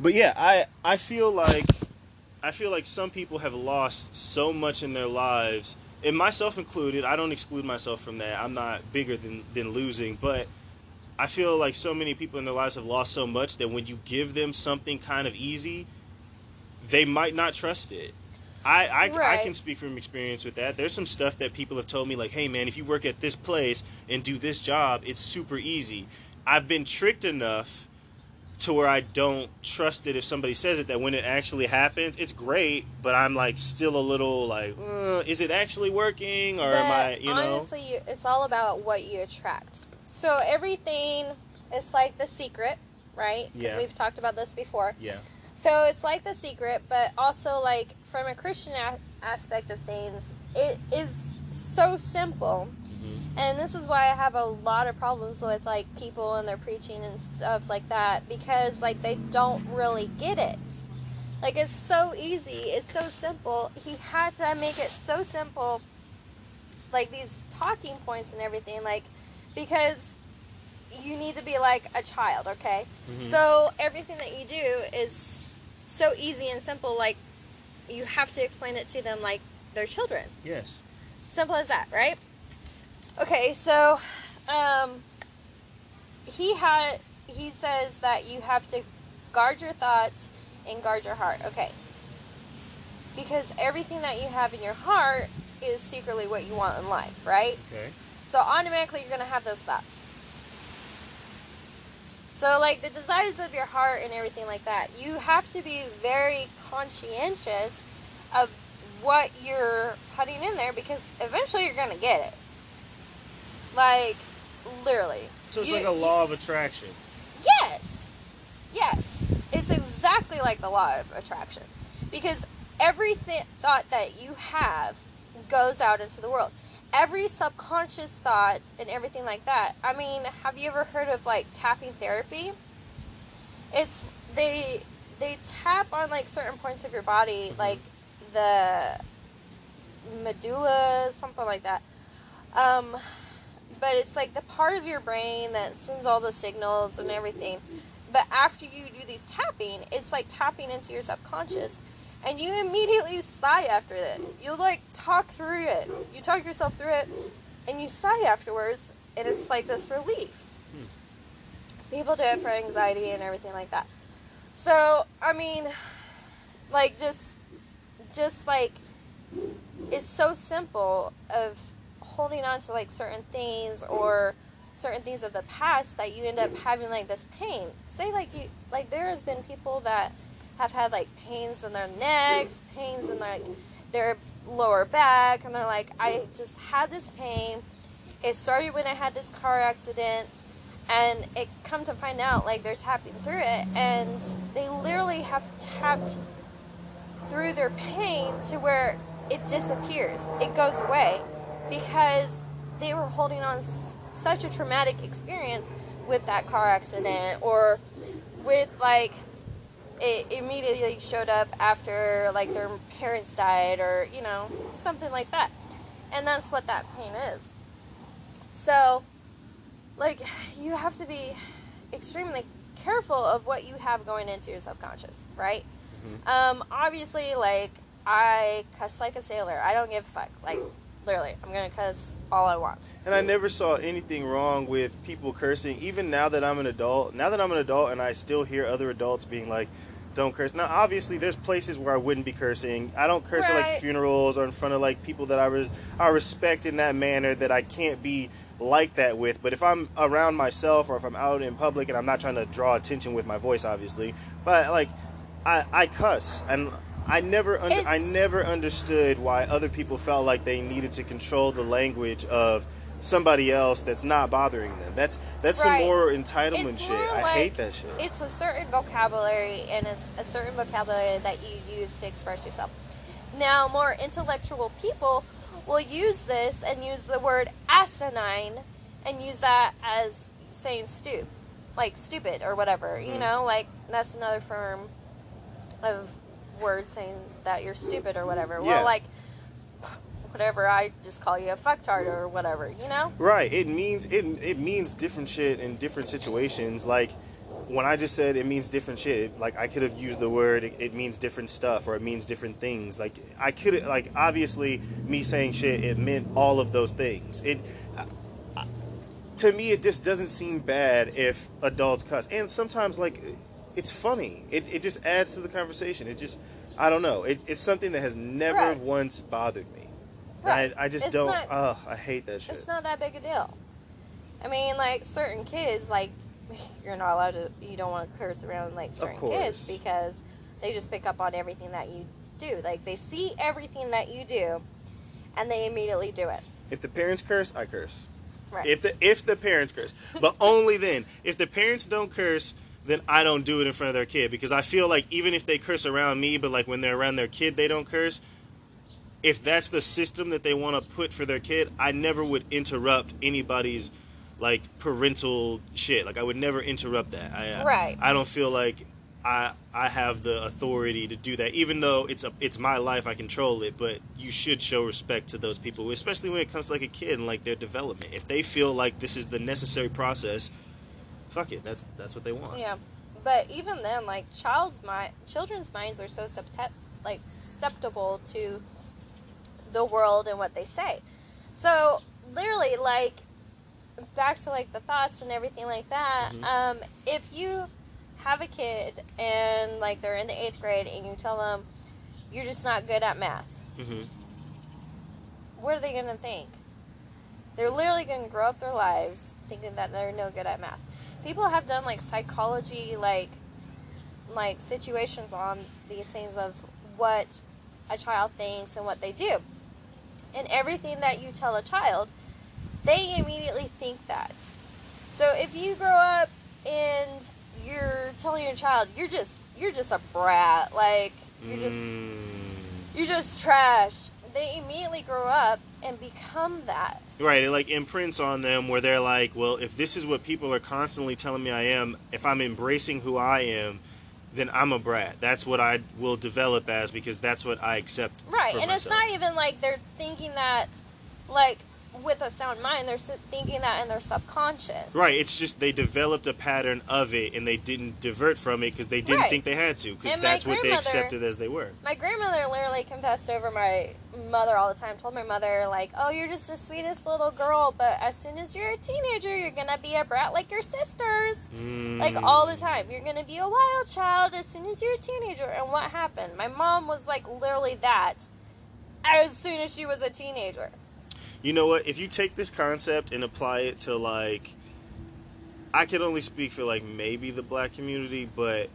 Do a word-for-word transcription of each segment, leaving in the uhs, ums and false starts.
But yeah, I I feel like I feel like some people have lost so much in their lives, and myself included. I don't exclude myself from that. I'm not bigger than, than losing, but I feel like so many people in their lives have lost so much that when you give them something kind of easy, they might not trust it. I, I, right. I can speak from experience with that. There's some stuff that people have told me, like, hey, man, if you work at this place and do this job, it's super easy. I've been tricked enough to where I don't trust it if somebody says it, that when it actually happens, it's great, but I'm, like, still a little, like, uh, is it actually working, or but am I, you know? Honestly, it's all about what you attract. So everything is like The Secret, right? Because yeah. we've talked about this before. Yeah. So it's like The Secret, but also, like, from a Christian a- aspect of things, it is so simple. Mm-hmm. And this is why I have a lot of problems with, like, people and their preaching and stuff like that, because, like, they don't really get it. Like, it's so easy. It's so simple. He had to make it so simple, like, these talking points and everything, like, because you need to be like a child, okay? Mm-hmm. So everything that you do is so easy and simple, like, you have to explain it to them like they're children. Yes. Simple as that, right? Okay, so um, he had, he says that you have to guard your thoughts and guard your heart, okay? Because everything that you have in your heart is secretly what you want in life, right? Okay. So automatically you're going to have those thoughts. So, like, the desires of your heart and everything like that, you have to be very conscientious of what you're putting in there, because eventually you're going to get it. Like, literally. So it's you, like a law you, of attraction. Yes. Yes. It's exactly like the law of attraction. Because every th- thought that you have goes out into the world. Every subconscious thought and everything like that. I mean, have you ever heard of, like, tapping therapy? It's, they they tap on, like, certain points of your body, like the medulla, something like that. Um, but it's, like, the part of your brain that sends all the signals and everything. But after you do these tapping, it's like tapping into your subconscious. And you immediately sigh after that. You, like, talk through it. You talk yourself through it, and you sigh afterwards, and it's like this relief. Hmm. People do it for anxiety and everything like that. So, I mean, like, just, just, like, it's so simple of holding on to, like, certain things or certain things of the past that you end up having, like, this pain. Say, like, you, like, there has been people that have had, like, pains in their necks, pains in, like, their lower back, and they're like, I just had this pain. It started when I had this car accident, and it come to find out, like, they're tapping through it, and they literally have tapped through their pain to where it disappears. It goes away because they were holding on such a traumatic experience with that car accident, or with, like, it immediately showed up after, like, their parents died, or, you know, something like that. And that's what that pain is. So, like, you have to be extremely careful of what you have going into your subconscious, right? Mm-hmm. Um, obviously, like, I cuss like a sailor. I don't give a fuck. Like, literally, I'm going to cuss all I want. And I never saw anything wrong with people cursing, even now that I'm an adult. Now that I'm an adult and I still hear other adults being like, don't curse. Now, obviously, there's places where I wouldn't be cursing. I don't curse right. at, like, funerals or in front of, like, people that I, re- I respect in that manner that I can't be like that with. But if I'm around myself or if I'm out in public, and I'm not trying to draw attention with my voice, obviously, but, like, I, I cuss, and I never under, I never understood why other people felt like they needed to control the language of somebody else that's not bothering them. That's that's right. some more entitlement it's shit. More I like, hate that shit. It's a certain vocabulary, and it's a certain vocabulary that you use to express yourself. Now, more intellectual people will use this and use the word asinine and use that as saying stupid, like stupid or whatever. Mm. You know, like, that's another form of words saying that you're stupid or whatever. Yeah. Well, like, whatever, I just call you a fucktard or whatever, you know? Right. It means it it means different shit in different situations. Like, when I just said it means different shit, like I could have used the word it, it means different stuff, or it means different things. Like I could, like obviously me saying shit, it meant all of those things. It I, to me, it just doesn't seem bad if adults cuss, and sometimes like it's funny. It it just adds to the conversation. It just, I don't know. It, it's something that has never right. once bothered me. Right. I, I just it's don't. Not, ugh, I hate that shit. It's not that big a deal. I mean, like certain kids, like. You're not allowed to, you don't want to curse around like certain kids because they just pick up on everything that you do. Like they see everything that you do and they immediately do it. If the parents curse, I curse. Right. If the if the parents curse. But only then. If the parents don't curse, then I don't do it in front of their kid, because I feel like even if they curse around me, but like when they're around their kid they don't curse, if that's the system that they want to put for their kid, I never would interrupt anybody's like parental shit. Like I would never interrupt that. I, right. I don't feel like I I have the authority to do that. Even though it's a it's my life, I control it. But you should show respect to those people, especially when it comes to like a kid and like their development. If they feel like this is the necessary process, fuck it. That's that's what they want. Yeah. But even then, like child's mind, children's minds are so subte- like susceptible to the world and what they say. So literally, like. Back to like the thoughts and everything like that. Mm-hmm. Um, if you have a kid and like they're in the eighth grade and you tell them you're just not good at math, mm-hmm. what are they gonna think? They're literally gonna grow up their lives thinking that they're no good at math. People have done like psychology, like like situations on these things of what a child thinks and what they do, and everything that you tell a child. They immediately think that. So if you grow up and you're telling your child, you're just you're just a brat, like you're just mm. you're just trash, they immediately grow up and become that. Right, it like imprints on them where they're like, well, if this is what people are constantly telling me I am, if I'm embracing who I am, then I'm a brat. That's what I will develop as, because that's what I accept. Right, for and myself. It's not even like they're thinking that like with a sound mind, they're thinking that in their subconscious. Right, it's just they developed a pattern of it and they didn't divert from it because they didn't right. think they had to, because that's what they accepted as they were. My grandmother literally confessed over my mother all the time, told my mother, like, oh, you're just the sweetest little girl, but as soon as you're a teenager, you're going to be a brat like your sisters. Mm. Like, all the time. You're going to be a wild child as soon as you're a teenager. And what happened? My mom was, like, literally that as soon as she was a teenager. You know what, if you take this concept and apply it to, like, I could only speak for, like, maybe the black community, but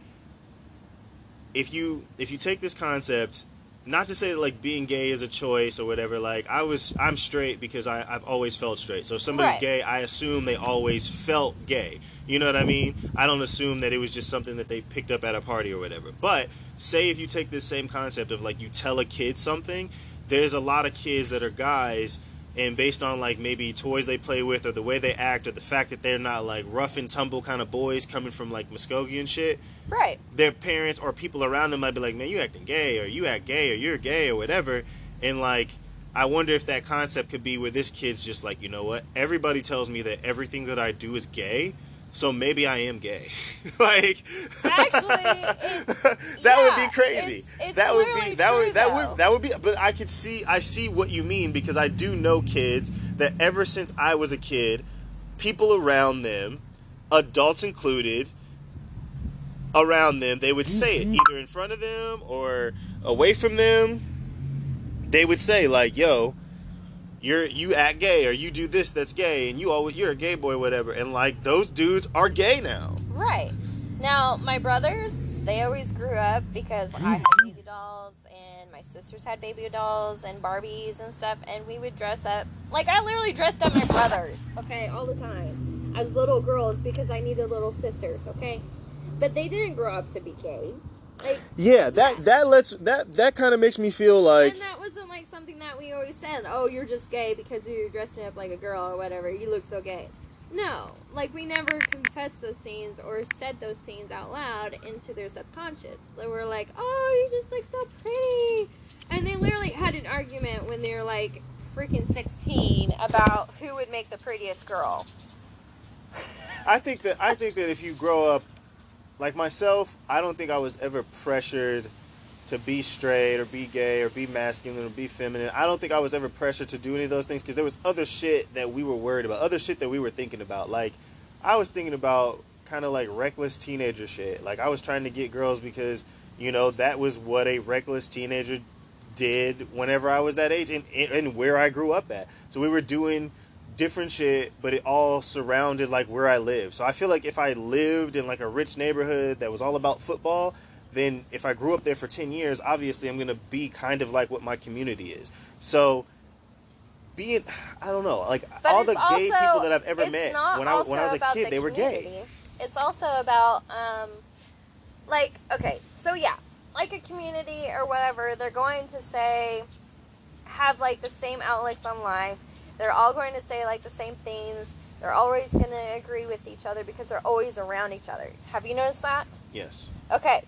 if you if you take this concept, not to say that, like, being gay is a choice or whatever, like, I was, I'm straight because I, I've always felt straight. So if somebody's right. gay, I assume they always felt gay. You know what I mean? I don't assume that it was just something that they picked up at a party or whatever. But say if you take this same concept of, like, you tell a kid something, there's a lot of kids that are guys. And based on, like, maybe toys they play with or the way they act or the fact that they're not, like, rough and tumble kind of boys coming from, like, Muskogee and shit. Right. Their parents or people around them might be like, man, you acting gay, or you act gay, or you're gay, or whatever. And, like, I wonder if that concept could be where this kid's just like, you know what? Everybody tells me that everything that I do is gay, so maybe I am gay. Like, actually, it, that yeah, would be crazy. It's, it's that would be that would that, would that would be. But I could see I see what you mean, because I do know kids that ever since I was a kid, people around them, adults included, around them, they would say it either in front of them or away from them. They would say like, "Yo, You're you act gay, or you do this that's gay, and you always you're a gay boy, whatever." And like those dudes are gay now. Right. Now my brothers, they always grew up because I had baby dolls, and my sisters had baby dolls and Barbies and stuff, and we would dress up. Like I literally dressed up my brothers, okay, all the time as little girls because I needed little sisters, okay. But they didn't grow up to be gay. Like, yeah, that yeah. that lets that that kind of makes me feel like. And that wasn't like something that we always said. Oh, you're just gay because you're dressing up like a girl or whatever. You look so gay. No, like we never confessed those things or said those things out loud into their subconscious. They were like, oh, you just look so pretty. And they literally had an argument when they were like freaking sixteen about who would make the prettiest girl. I think that I think that if you grow up like myself, I don't think I was ever pressured to be straight or be gay or be masculine or be feminine. I don't think I was ever pressured to do any of those things because there was other shit that we were worried about, other shit that we were thinking about. Like, I was thinking about kind of like reckless teenager shit. Like, I was trying to get girls because, you know, that was what a reckless teenager did whenever I was that age and, and where I grew up at. So we were doing different shit, but it all surrounded like where I lived. So I feel like if I lived in like a rich neighborhood that was all about football, then if I grew up there for ten years, obviously I'm going to be kind of like what my community is. So being, I don't know, like but all the also, gay people that I've ever met when I, when I was a kid, the they community. were gay. It's also about, um, like, okay, so yeah, like a community or whatever, they're going to say, have like the same outlooks on life. They're all going to say like the same things. They're always going to agree with each other because they're always around each other. Have you noticed that? Yes. Okay.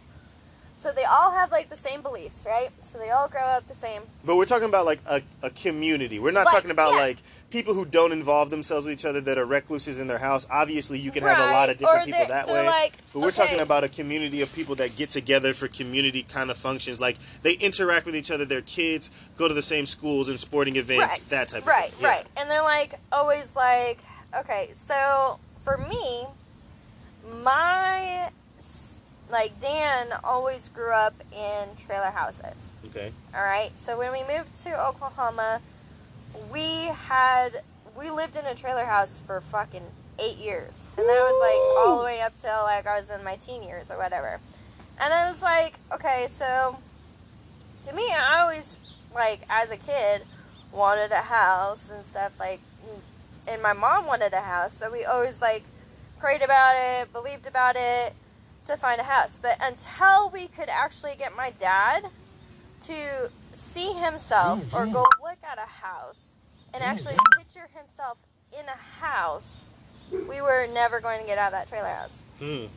So they all have, like, the same beliefs, right? So they all grow up the same. But we're talking about, like, a, a community. We're not like, talking about, yeah. like, people who don't involve themselves with each other that are recluses in their house. Obviously, you can right. have a lot of different or people that way. Like, but we're okay. talking about a community of people that get together for community kind of functions. Like, they interact with each other. Their kids go to the same schools and sporting events, right. that type right. of thing. Right, right. Yeah. And they're, like, always, like, okay, so for me, my... Like, Dan always grew up in trailer houses. Okay. All right? So when we moved to Oklahoma, we had... We lived in a trailer house for fucking eight years. And that was, like, all the way up till, like, I was in my teen years or whatever. And I was like, okay, so... To me, I always, like, as a kid, wanted a house and stuff, like... And my mom wanted a house, so we always, like, prayed about it, believed about it... to find a house. But until we could actually get my dad to see himself or go look at a house and actually picture himself in a house, we were never going to get out of that trailer house. Mm.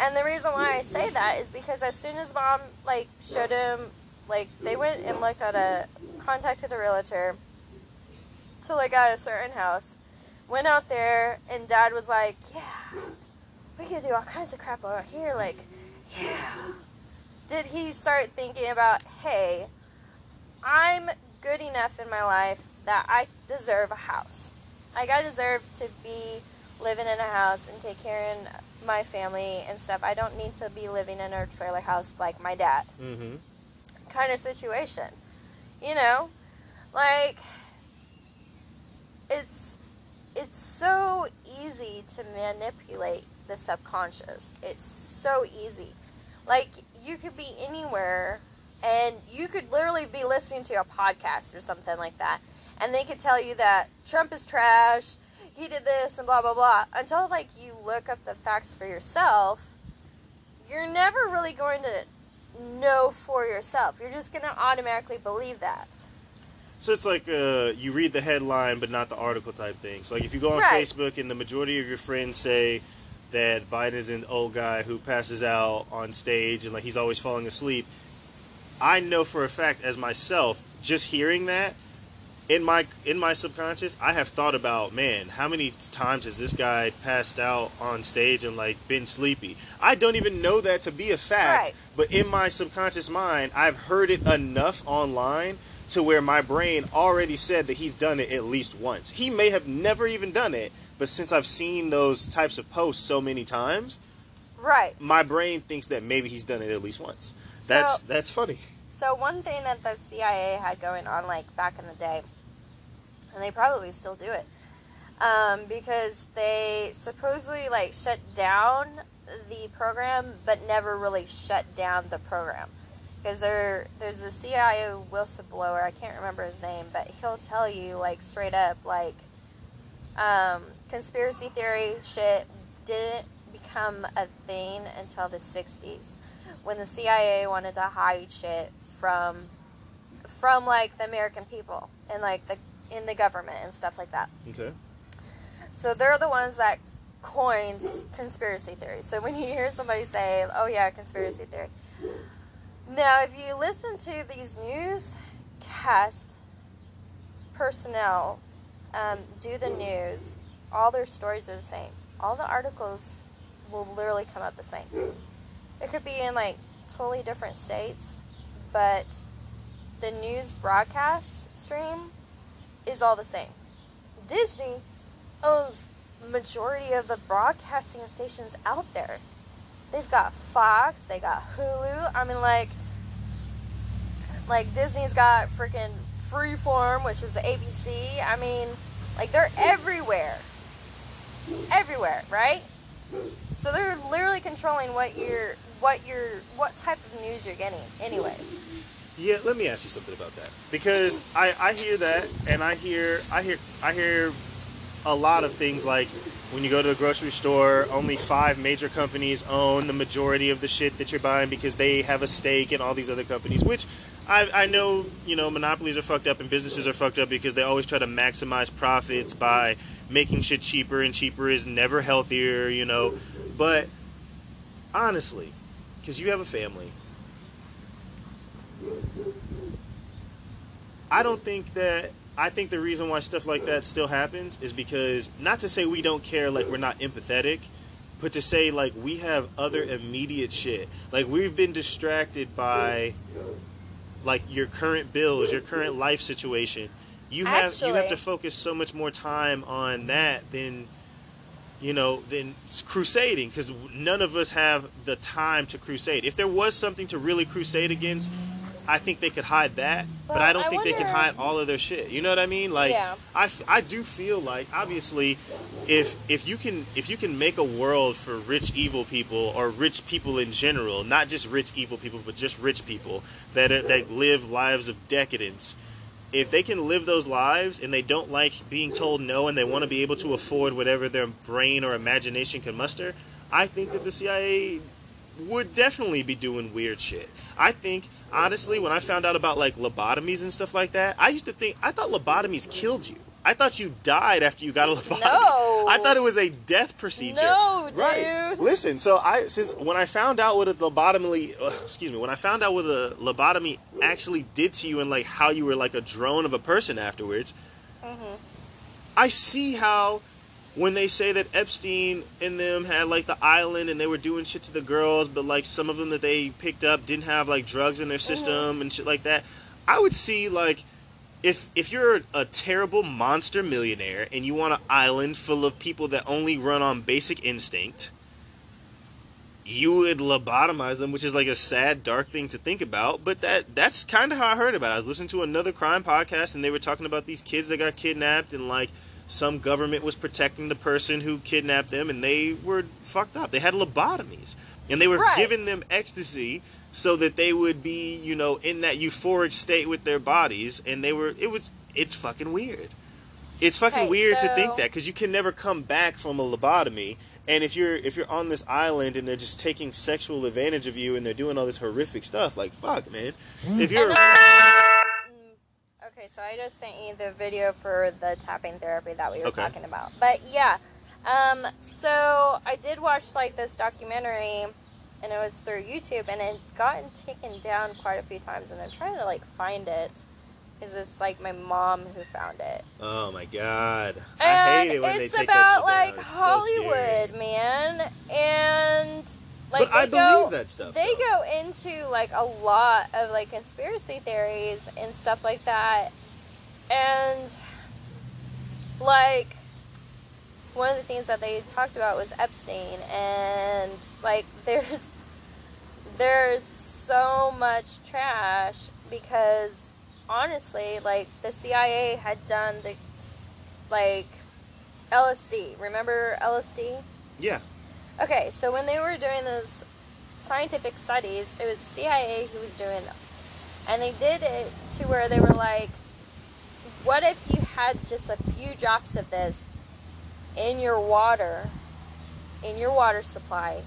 And the reason why I say that is because as soon as mom like showed him, like they went and looked at a, contacted a realtor to look at a certain house, went out there and dad was like, yeah, we could do all kinds of crap over here, like, yeah. Did he start thinking about, hey, I'm good enough in my life that I deserve a house. Like, I deserve to be living in a house and take care of my family and stuff. I don't need to be living in a trailer house like my dad. Mm-hmm. Kind of situation. You know? Like, it's, it's so easy to manipulate the subconscious. It's so easy. Like, you could be anywhere and you could literally be listening to a podcast or something like that, and they could tell you that Trump is trash, he did this and blah blah blah, until like you look up the facts for yourself. You're never really going to know for yourself. You're just going to automatically believe that. So it's like uh, you read the headline but not the article type thing. So like if you go on right. Facebook and the majority of your friends say that Biden is an old guy who passes out on stage and like he's always falling asleep, I know for a fact as myself, just hearing that in my in my subconscious, I have thought about, man, how many times has this guy passed out on stage and like been sleepy? I don't even know that to be a fact, right. but in my subconscious mind, I've heard it enough online to where my brain already said that he's done it at least once. He may have never even done it, but since I've seen those types of posts so many times, right, my brain thinks that maybe he's done it at least once. That's so, that's funny. So one thing that the C I A had going on, like, back in the day, and they probably still do it, um, because they supposedly, like, shut down the program, but never really shut down the program. Because there, there's a C I A whistleblower, I can't remember his name, but he'll tell you, like, straight up, like, um, conspiracy theory shit didn't become a thing until the sixties, when the C I A wanted to hide shit from, from, like, the American people and, like, the in the government and stuff like that. Okay. So they're the ones that coined conspiracy theory. So when you hear somebody say, oh, yeah, conspiracy theory... Now, if you listen to these newscast personnel um, do the news, all their stories are the same. All the articles will literally come up the same. It could be in like totally different states, but the news broadcast stream is all the same. Disney owns majority of the broadcasting stations out there. They've got Fox, they got Hulu. I mean, like, like Disney's got freaking Freeform, which is the A B C. I mean, like, they're everywhere, everywhere, right? So they're literally controlling what you're, what you're, what type of news you're getting, anyways. Yeah, let me ask you something about that, because I, I hear that, and I hear, I hear, I hear. a lot of things, like when you go to a grocery store, only five major companies own the majority of the shit that you're buying because they have a stake in all these other companies, which I, I know, you know, monopolies are fucked up and businesses are fucked up because they always try to maximize profits by making shit cheaper, and cheaper is never healthier, you know. But honestly, because you have a family, I don't think that I think the reason why stuff like that still happens is because, not to say we don't care, like we're not empathetic, but to say like we have other immediate shit. Like we've been distracted by like your current bills, your current life situation. You have Actually, you have to focus so much more time on that than, you know, than crusading, because none of us have the time to crusade. If there was something to really crusade against, I think they could hide that, but, but I don't I think wonder... they can hide all of their shit. You know what I mean? Like, yeah. I, I do feel like, obviously, if if you can if you can make a world for rich evil people, or rich people in general, not just rich evil people, but just rich people that are, that live lives of decadence, if they can live those lives and they don't like being told no, and they want to be able to afford whatever their brain or imagination can muster, I think that the C I A would definitely be doing weird shit. I think, honestly, when I found out about like lobotomies and stuff like that, I used to think, I thought lobotomies killed you. I thought you died after you got a lobotomy. No. I thought it was a death procedure. No, dude. Right. Listen, so I since when I found out what a lobotomy, uh, excuse me, when I found out what a lobotomy actually did to you, and like how you were like a drone of a person afterwards, mm-hmm. I see how. When they say that Epstein and them had, like, the island and they were doing shit to the girls, but, like, some of them that they picked up didn't have, like, drugs in their system mm-hmm. and shit like that, I would see, like, if if you're a terrible monster millionaire and you want an island full of people that only run on basic instinct, you would lobotomize them, which is, like, a sad, dark thing to think about, but that that's kind of how I heard about it. I was listening to another crime podcast, and they were talking about these kids that got kidnapped, and, like, some government was protecting the person who kidnapped them, and they were fucked up. They had lobotomies, and they were right. giving them ecstasy so that they would be, you know, in that euphoric state with their bodies. And they were, it was, it's fucking weird. It's fucking okay, weird so... to think that, because you can never come back from a lobotomy. And if you're, if you're on this island and they're just taking sexual advantage of you and they're doing all this horrific stuff, like, fuck, man. Mm. If you're... Okay, so I just sent you the video for the tapping therapy that we were okay. talking about. But, yeah. Um, so, I did watch, like, this documentary, and it was through YouTube, and it had gotten taken down quite a few times, and I'm trying to, like, find it. Is this, like, my mom who found it. Oh, my God. And I hate it when they take that shit down. It's about, like, Hollywood, so man. And... Like, but I believe go, that stuff. They though. go into, like, a lot of, like, conspiracy theories and stuff like that. And, like, one of the things that they talked about was Epstein. And, like, there's, there's so much trash because, honestly, like, the C I A had done the, like, L S D. Remember L S D? Yeah. Okay, so when they were doing those scientific studies, it was the C I A who was doing them. And they did it to where they were like, what if you had just a few drops of this in your water, in your water supply,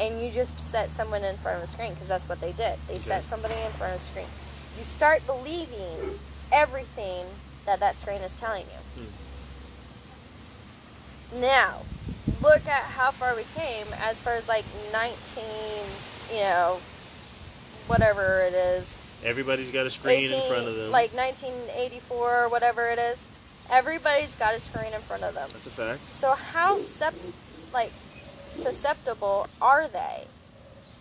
and you just set someone in front of a screen, because that's what they did. They set somebody in front of a screen. You start believing everything that that screen is telling you. Now... look at how far we came as far as, like, nineteen, you know, whatever it is. Everybody's got a screen eighteen, in front of them. Like, nineteen eighty-four or whatever it is. Everybody's got a screen in front of them. That's a fact. So how, sep- like, susceptible are they?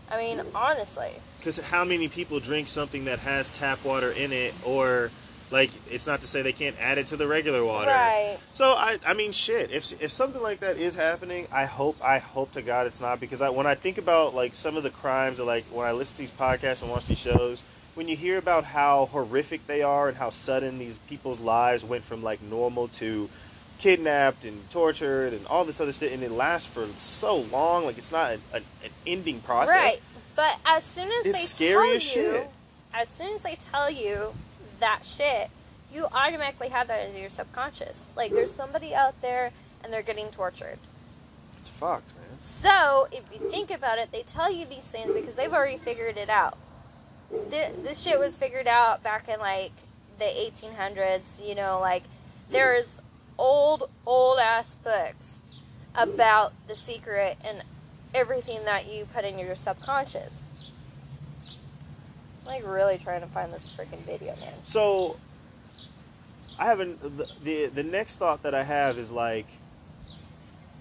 I mean, honestly. Because how many people drink something that has tap water in it, or, like, it's not to say they can't add it to the regular water. Right. So, I, I mean, shit, if if something like that is happening, I hope, I hope to God it's not. Because I, when I think about, like, some of the crimes, or, like, when I listen to these podcasts and watch these shows, when you hear about how horrific they are and how sudden these people's lives went from, like, normal to kidnapped and tortured and all this other stuff, and it lasts for so long, like, it's not a, a, an ending process. Right, but as soon as it's they scary tell as shit. you, as soon as they tell you that shit, you automatically have that into your subconscious. Like, there's somebody out there, and they're getting tortured. It's fucked, man. So, if you think about it, they tell you these things because they've already figured it out. This, this shit was figured out back in, like, the eighteen hundreds, you know, like, there's old, old-ass books about the secret and everything that you put in your subconscious. I'm, like, really trying to find this freaking video, man. So, I haven't, the, the, the next thought that I have is, like,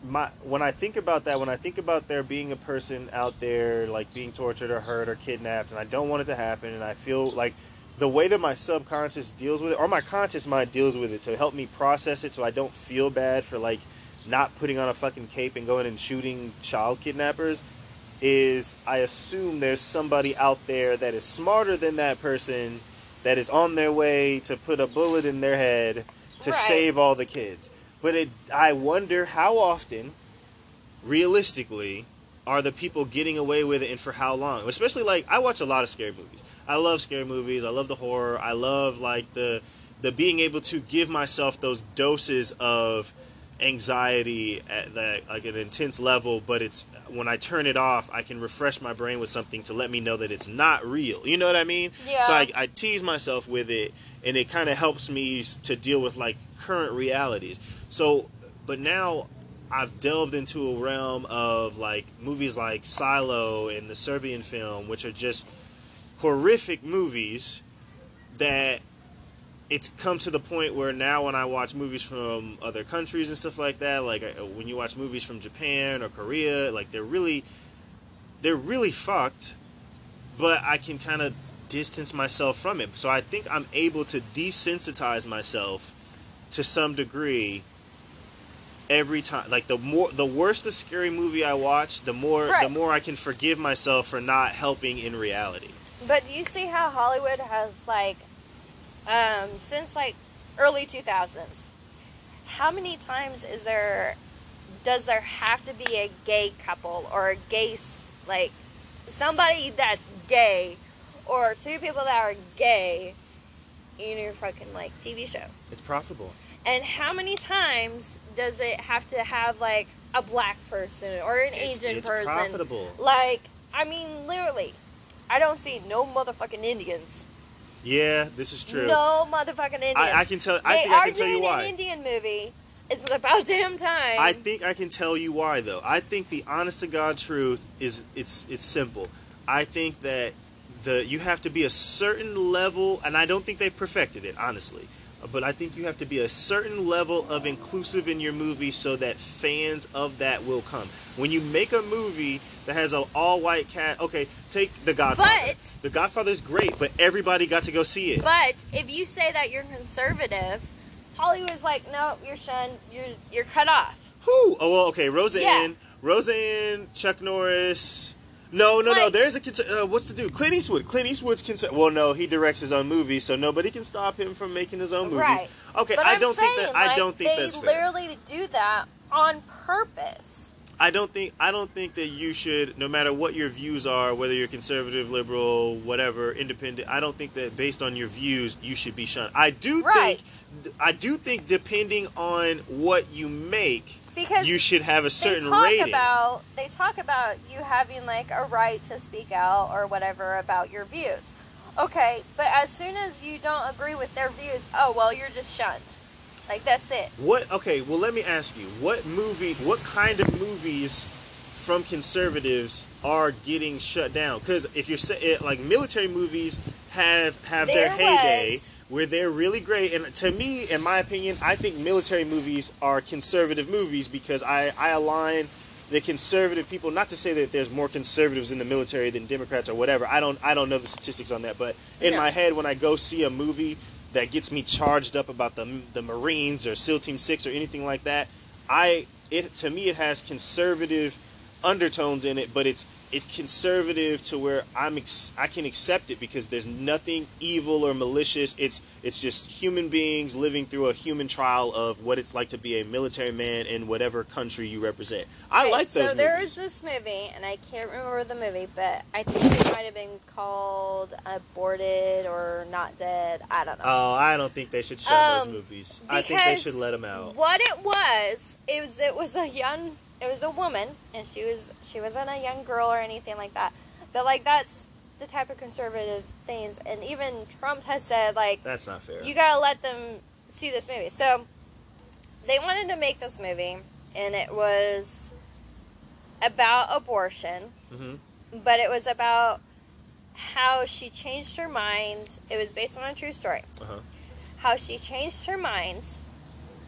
my when I think about that, when I think about there being a person out there, like, being tortured or hurt or kidnapped, and I don't want it to happen, and I feel, like, the way that my subconscious deals with it, or my conscious mind deals with it, to help me process it so I don't feel bad for, like, not putting on a fucking cape and going and shooting child kidnappers, is I assume there's somebody out there that is smarter than that person that is on their way to put a bullet in their head to right. save all the kids. But it, I wonder how often, realistically, are the people getting away with it, and for how long? Especially, like, I watch a lot of scary movies. I love scary movies. I love the horror. I love, like, the the being able to give myself those doses of anxiety at that, like, an intense level, but it's when I turn it off, I can refresh my brain with something to let me know that it's not real. You know what I mean? Yeah. So I, I tease myself with it, and it kind of helps me to deal with, like, current realities. So, but now I've delved into a realm of, like, movies like Silo and the Serbian Film, which are just horrific movies that it's come to the point where now when I watch movies from other countries and stuff like that, like when you watch movies from Japan or Korea, like they're really, they're really fucked, but I can kind of distance myself from it. So I think I'm able to desensitize myself to some degree every time. Like the more, the worse the scary movie I watch, the more, right. the more I can forgive myself for not helping in reality. But do you see how Hollywood has, like, Um, since, like, early two thousands, how many times is there, does there have to be a gay couple, or a gay, like, somebody that's gay, or two people that are gay in your fucking, like, T V show? It's profitable. And how many times does it have to have, like, a black person, or an it's, Asian it's person? It's profitable. Like, I mean, literally, I don't see no motherfucking Indians. Yeah, this is true. No motherfucking Indians. I, I can tell. I they think I can tell you why. They are doing an Indian movie. It's about damn time. I think I can tell you why, though. I think the honest to God truth is it's it's simple. I think that the you have to be a certain level, and I don't think they've perfected it, honestly. But I think you have to be a certain level of inclusive in your movie so that fans of that will come. When you make a movie that has an all-white cast, okay, take The Godfather. But The Godfather's great, but everybody got to go see it. But if you say that you're conservative, Hollywood's like, no, you're shunned, you're you're cut off. Who? Oh, well, okay, Roseanne, yeah. Roseanne, Chuck Norris. No, no, like, no. There's a uh, what's the dude? Clint Eastwood. Clint Eastwood's conser- Well, no, he directs his own movies, so nobody can stop him from making his own movies. Right. Okay, but I I'm don't saying, think that. Like, I don't think that's fair. They literally do that on purpose. I don't think. I don't think that you should. No matter what your views are, whether you're conservative, liberal, whatever, independent. I don't think that based on your views, you should be shunned. I do right. think. I do think depending on what you make. Because you should have a certain they talk rating. About, they talk about you having, like, a right to speak out or whatever about your views. Okay, but as soon as you don't agree with their views, oh, well, you're just shunned. Like, that's it. What? Okay, well, let me ask you. What movie, what kind of movies from conservatives are getting shut down? Because if you're saying, like, military movies have, have their heyday. Where they're really great, and to me, in my opinion, I think military movies are conservative movies because I, I align the conservative people, not to say that there's more conservatives in the military than Democrats or whatever. I don't I don't know the statistics on that, but in yeah. my head, when I go see a movie that gets me charged up about the the Marines or SEAL Team Six or anything like that, I it to me it has conservative undertones in it, but it's it's conservative to where I'm ex I can accept it because there's nothing evil or malicious. It's it's just human beings living through a human trial of what it's like to be a military man in whatever country you represent. I okay, like those. So there movies. is this movie, and I can't remember the movie, but I think it might have been called Aborted or Not Dead. I don't know. Oh, I don't think they should show um, those movies. I think they should let them out. What it was is it was a young. It was a woman, and she was she wasn't a young girl or anything like that. But like that's the type of conservative things, and even Trump has said like that's not fair. You gotta let them see this movie. So they wanted to make this movie, and it was about abortion, mm-hmm. but it was about how she changed her mind. It was based on a true story. Uh-huh. How she changed her mind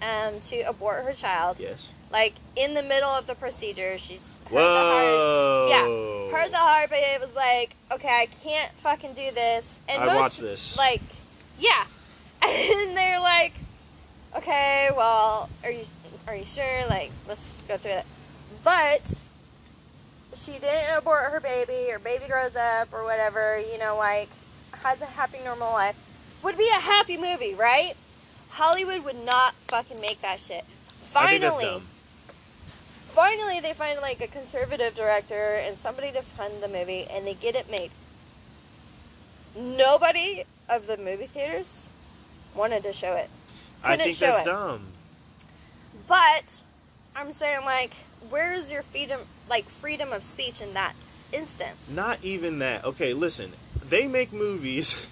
um, to abort her child. Yes. Like, in the middle of the procedure, she heard Whoa. the heart. Yeah, heard the heart, but it was like, okay, I can't fucking do this. And I most, watched this. Like, yeah. And they're like, okay, well, are you, are you sure? Like, let's go through it. But she didn't abort her baby. Her baby grows up or whatever, you know, like, has a happy, normal life. Would be a happy movie, right? Hollywood would not fucking make that shit. Finally. I think that's dumb. Finally, they find, like, a conservative director and somebody to fund the movie, and they get it made. Nobody of the movie theaters wanted to show it. Couldn't I think show that's it. dumb. But I'm saying, like, where is your freedom, like, freedom of speech in that instance? Not even that. Okay, listen. They make movies.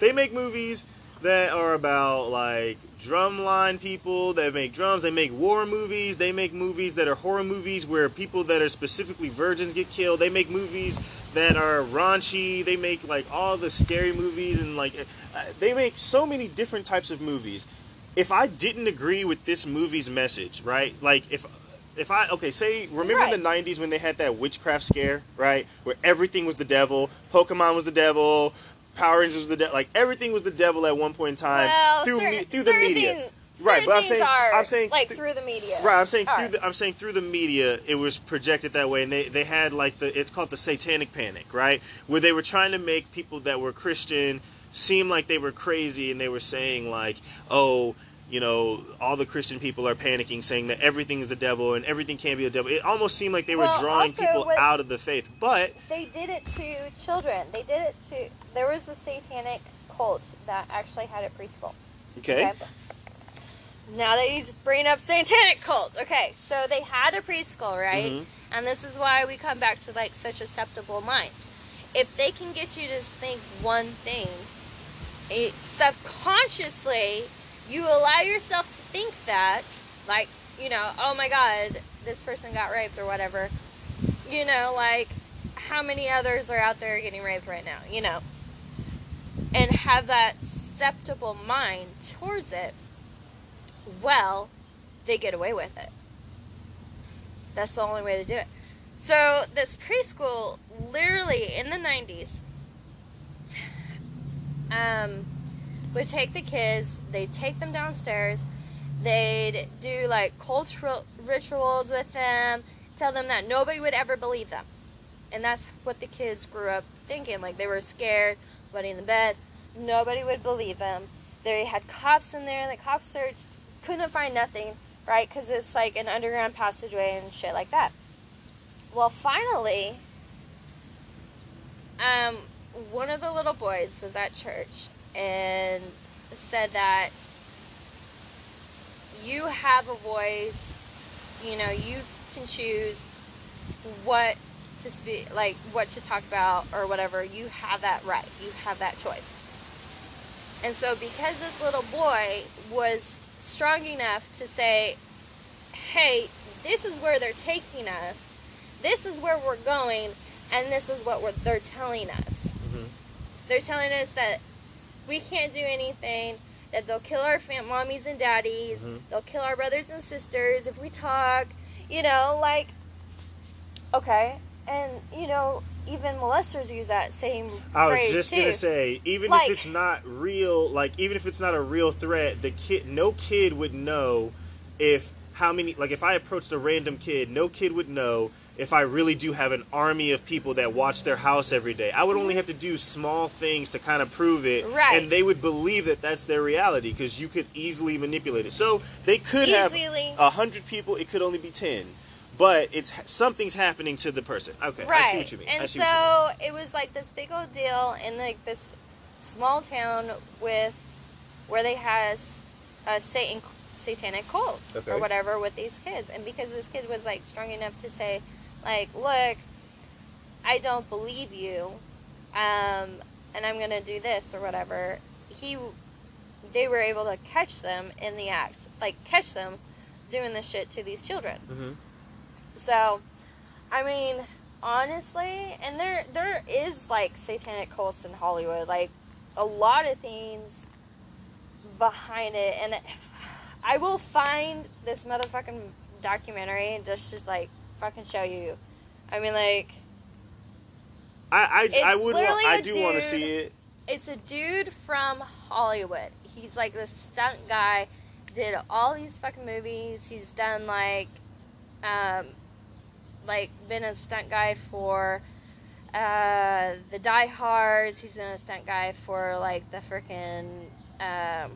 They make movies that are about, like, drumline people that make drums. They make war movies. They make movies that are horror movies where people that are specifically virgins get killed. They make movies that are raunchy. They make, like, all the scary movies, and, like, uh, they make so many different types of movies. If I didn't agree with this movie's message, right, like, if if I, okay, say, remember right. the nineties when they had that witchcraft scare, right, where everything was the devil, Pokemon was the devil, Power Rangers was the devil. Like, everything was the devil at one point in time, well, through certain, me through the media. Things, right, but I'm saying I'm saying like th through the media. Right, I'm saying All through right. the I'm saying through the media it was projected that way, and they they had like the it's called the Satanic Panic, right? Where they were trying to make people that were Christian seem like they were crazy, and they were saying like, "Oh, you know, all the Christian people are panicking, saying that everything is the devil and everything can be the devil." It almost seemed like they well, were drawing people with, out of the faith. But they did it to children. They did it to... There was a satanic cult that actually had a preschool. Okay. okay. Now that he's bringing up satanic cults. Okay, so they had a preschool, right? Mm-hmm. And this is why we come back to, like, such a susceptible mind. If they can get you to think one thing, it subconsciously... You allow yourself to think that, like, you know, oh my God, this person got raped or whatever. You know, like, how many others are out there getting raped right now, you know? And have that susceptible mind towards it. Well, they get away with it. That's the only way to do it. So, this preschool, literally in the nineties, um... would take the kids, they'd take them downstairs, they'd do, like, cultural rituals with them, tell them that nobody would ever believe them. And that's what the kids grew up thinking. Like, they were scared, wetting in the bed, nobody would believe them. They had cops in there, and the cops searched, couldn't find nothing, right? Because it's, like, an underground passageway and shit like that. Well, finally, um, one of the little boys was at church, and said that you have a voice, you know, you can choose what to speak, like what to talk about or whatever. You have that right. You have that choice. And so because this little boy was strong enough to say, hey, this is where they're taking us, this is where we're going, and this is what we're, they're telling us. Mm-hmm. They're telling us that we can't do anything, that they'll kill our fam mommies and daddies, mm-hmm. they'll kill our brothers and sisters if we talk, you know, like, Okay, and you know, even molesters use that same I phrase was just too. gonna say, even like, if it's not real, like even if it's not a real threat, the kid, no kid would know if how many, like if I approached a random kid, no kid would know if I really do have an army of people that watch their house every day. I would only have to do small things to kind of prove it. Right. And they would believe that that's their reality because you could easily manipulate it. So they could easily. have one hundred people. It could only be ten. But it's something's happening to the person. Okay, right. I see what you mean. And I see so what you mean. It was like this big old deal in like this small town with where they had a Satan satanic cults okay. or whatever with these kids. And because this kid was like strong enough to say, like, look, I don't believe you, um, and I'm gonna do this or whatever. He, they were able to catch them in the act, like catch them doing this shit to these children. Mm-hmm. So, I mean, honestly, and there there is, like, satanic cults in Hollywood. Like, a lot of things behind it. And I will find this motherfucking documentary and just, just like, fucking show you. I mean, like... I I, I would want, I do want to see it. It's a dude from Hollywood. He's, like, this stunt guy. Did all these fucking movies. He's done, like... Um, like, been a stunt guy for, uh, the Die Hards. He's been a stunt guy for, like, the frickin', um,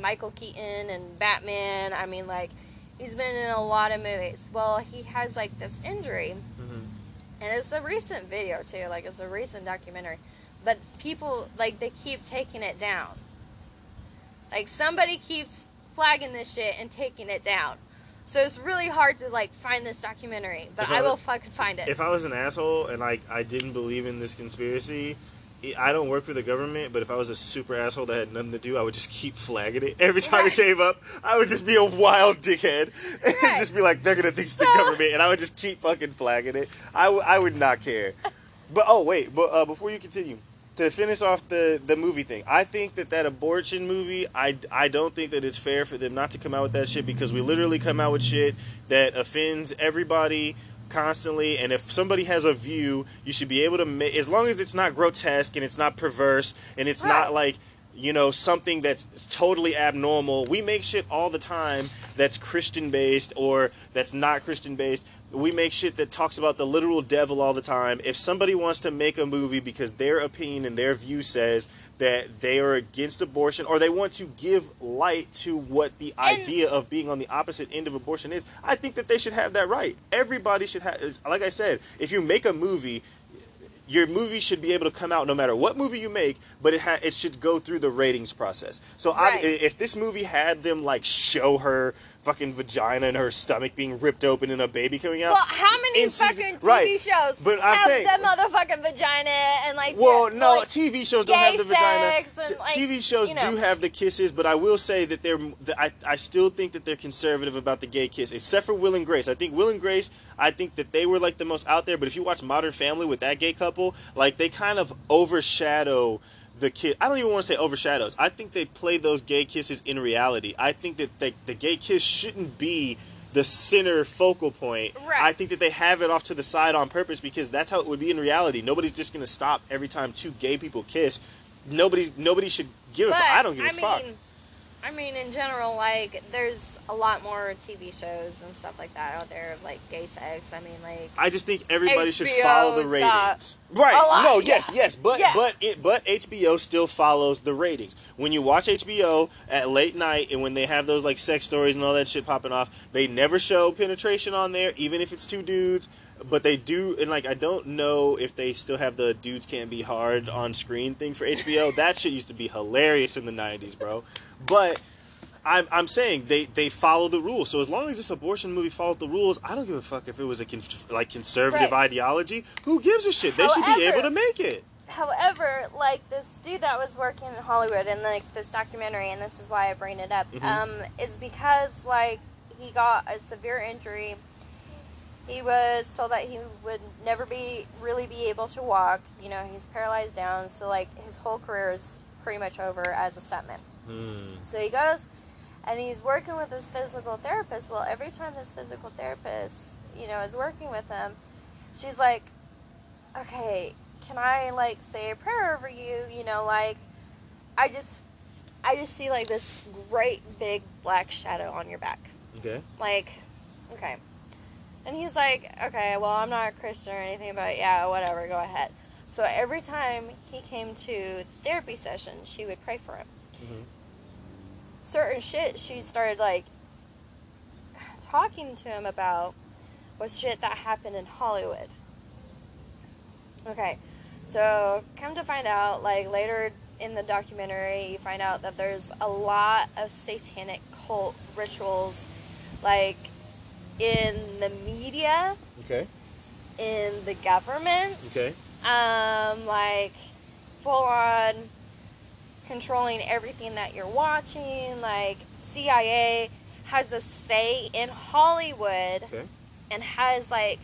Michael Keaton and Batman. I mean, like, he's been in a lot of movies. Well, he has, like, this injury. Mm-hmm. And it's a recent video, too. Like, it's a recent documentary. But people, like, they keep taking it down. Like, somebody keeps flagging this shit and taking it down. So it's really hard to, like, find this documentary, but I, I will fucking find it. If I was an asshole and, like, I didn't believe in this conspiracy, I don't work for the government, but if I was a super asshole that had nothing to do, I would just keep flagging it. Every time right. it came up, I would just be a wild dickhead and right. just be like, they're going to think it's so, the government, and I would just keep fucking flagging it. I, w- I would not care. But, oh, wait, but uh, before you continue, to finish off the, the movie thing, I think that that abortion movie, I, I don't think that it's fair for them not to come out with that shit because we literally come out with shit that offends everybody constantly. And if somebody has a view, you should be able to make, as long as it's not grotesque and it's not perverse and it's right. not like, you know, something that's totally abnormal. We make shit all the time that's Christian based or that's not Christian based. We make shit that talks about the literal devil all the time. If somebody wants to make a movie because their opinion and their view says that they are against abortion or they want to give light to what the and idea of being on the opposite end of abortion is, I think that they should have that right. Everybody should have... Like I said, if you make a movie... Your movie should be able to come out no matter what movie you make, but it ha- it should go through the ratings process. So right. I, if this movie had them, like, show her fucking vagina and her stomach being ripped open and a baby coming out. Well, how many fucking season, T V right. shows but I'm have saying, the motherfucking vagina and, like, well, the, no, like, T V shows don't have the vagina. And, like, T V shows you know. do have the kisses, but I will say that they're. The, I, I still think that they're conservative about the gay kiss, except for Will and Grace. I think Will and Grace, I think that they were, like, the most out there, but if you watch Modern Family with that gay couple, like, they kind of overshadow the kiss. I don't even want to say overshadows. I think they play those gay kisses in reality. I think that they, the gay kiss shouldn't be the center focal point. Right. I think that they have it off to the side on purpose because that's how it would be in reality. Nobody's just going to stop every time two gay people kiss. Nobody, nobody should give a fuck. I don't give I a mean, fuck. I mean, in general, like, there's a lot more T V shows and stuff like that out there of, like, gay sex. I mean, like... I just think everybody H B O should follow the ratings. Right. No, yes, yeah. yes. But yeah. but it, but H B O still follows the ratings. When you watch H B O at late night and when they have those, like, sex stories and all that shit popping off, they never show penetration on there, even if it's two dudes. But they do, and, like, I don't know if they still have the dudes can't be hard on screen thing for H B O. That shit used to be hilarious in the nineties, bro. But... I'm I'm saying they, they follow the rules. So as long as this abortion movie followed the rules, I don't give a fuck if it was a con- like conservative right. ideology. Who gives a shit? They however, should be able to make it. However, like this dude that was working in Hollywood and like this documentary, and this is why I bring it up, mm-hmm. um, is because like he got a severe injury. He was told that he would never be really be able to walk. You know, he's paralyzed down. So like his whole career is pretty much over as a stuntman. Mm. So he goes. And he's working with his physical therapist. Well, every time this physical therapist, you know, is working with him, she's like, okay, can I, like, say a prayer over you? You know, like, I just, I just see, like, this great big black shadow on your back. Okay. Like, okay. And he's like, okay, well, I'm not a Christian or anything, but yeah, whatever, go ahead. So every time he came to therapy session, she would pray for him. Mm-hmm. Certain shit she started, like, talking to him about was shit that happened in Hollywood. Okay, so come to find out, like, later in the documentary, you find out that there's a lot of satanic cult rituals, like, in the media. Okay. In the government. Okay. Um, like, full-on controlling everything that you're watching, like, C I A has a say in Hollywood. Okay. And has, like,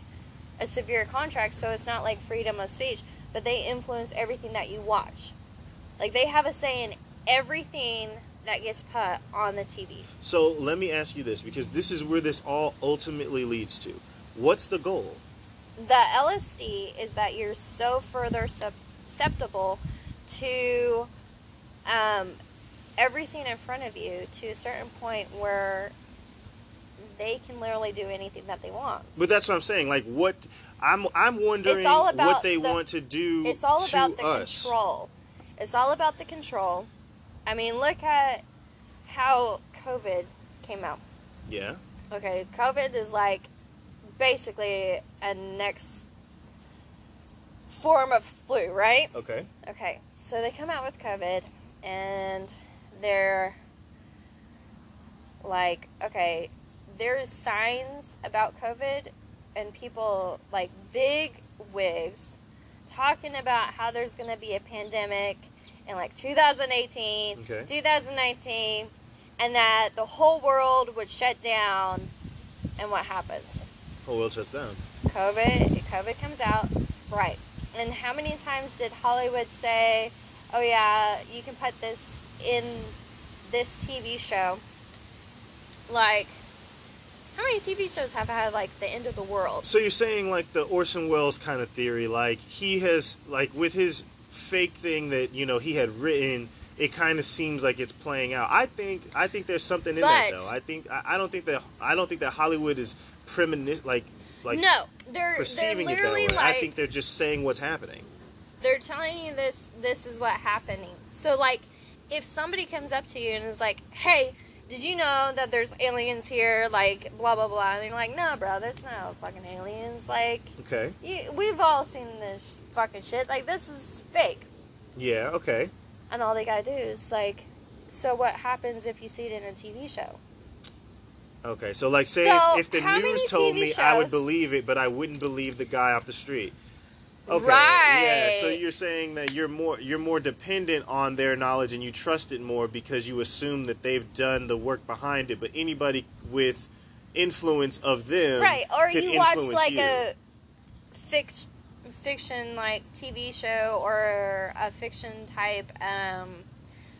a severe contract, so it's not, like, freedom of speech, but they influence everything that you watch. Like, they have a say in everything that gets put on the T V. So, let me ask you this, because this is where this all ultimately leads to. What's the goal? The L S D is that you're so further susceptible to um, everything in front of you to a certain point where they can literally do anything that they want. But that's what I'm saying. Like, what I'm I'm wondering it's all about what they the, want to do. It's all to about the us. control. It's all about the control. I mean, look at how COVID came out. Yeah. Okay, COVID is like basically a next form of flu, right? Okay. Okay. So they come out with COVID and they're like, okay, there's signs about COVID and people, like, big wigs talking about how there's going to be a pandemic in, like, two thousand eighteen, okay, two thousand nineteen, and that the whole world would shut down. And what happens? The whole world shuts down. COVID, COVID comes out, right. And how many times did Hollywood say, oh, yeah, you can put this in this T V show? Like, how many T V shows have had, like, the end of the world? So you're saying, like, the Orson Welles kind of theory, like, he has, like, with his fake thing that, you know, he had written, it kind of seems like it's playing out. I think, I think there's something in but, that, though. I think, I, I don't think that, I don't think that Hollywood is premonition, like, like, no, they're perceiving they're literally it that way. Like, I think they're just saying what's happening. They're telling you this, this is what's happening. So, like, if somebody comes up to you and is like, hey, did you know that there's aliens here, like, blah, blah, blah? And you're like, no, bro, that's not fucking aliens. Like, okay, you, we've all seen this fucking shit. Like, this is fake. Yeah, okay. And all they gotta do is, like, so what happens if you see it in a T V show? Okay, so, like, say so if, if the news told me, shows? I would believe it, but I wouldn't believe the guy off the street. Okay. Right. Yeah. So you're saying that you're more you're more dependent on their knowledge and you trust it more because you assume that they've done the work behind it. But anybody with influence of them, right? Or could you watch like you. a fict- fiction like T V show or a fiction type um,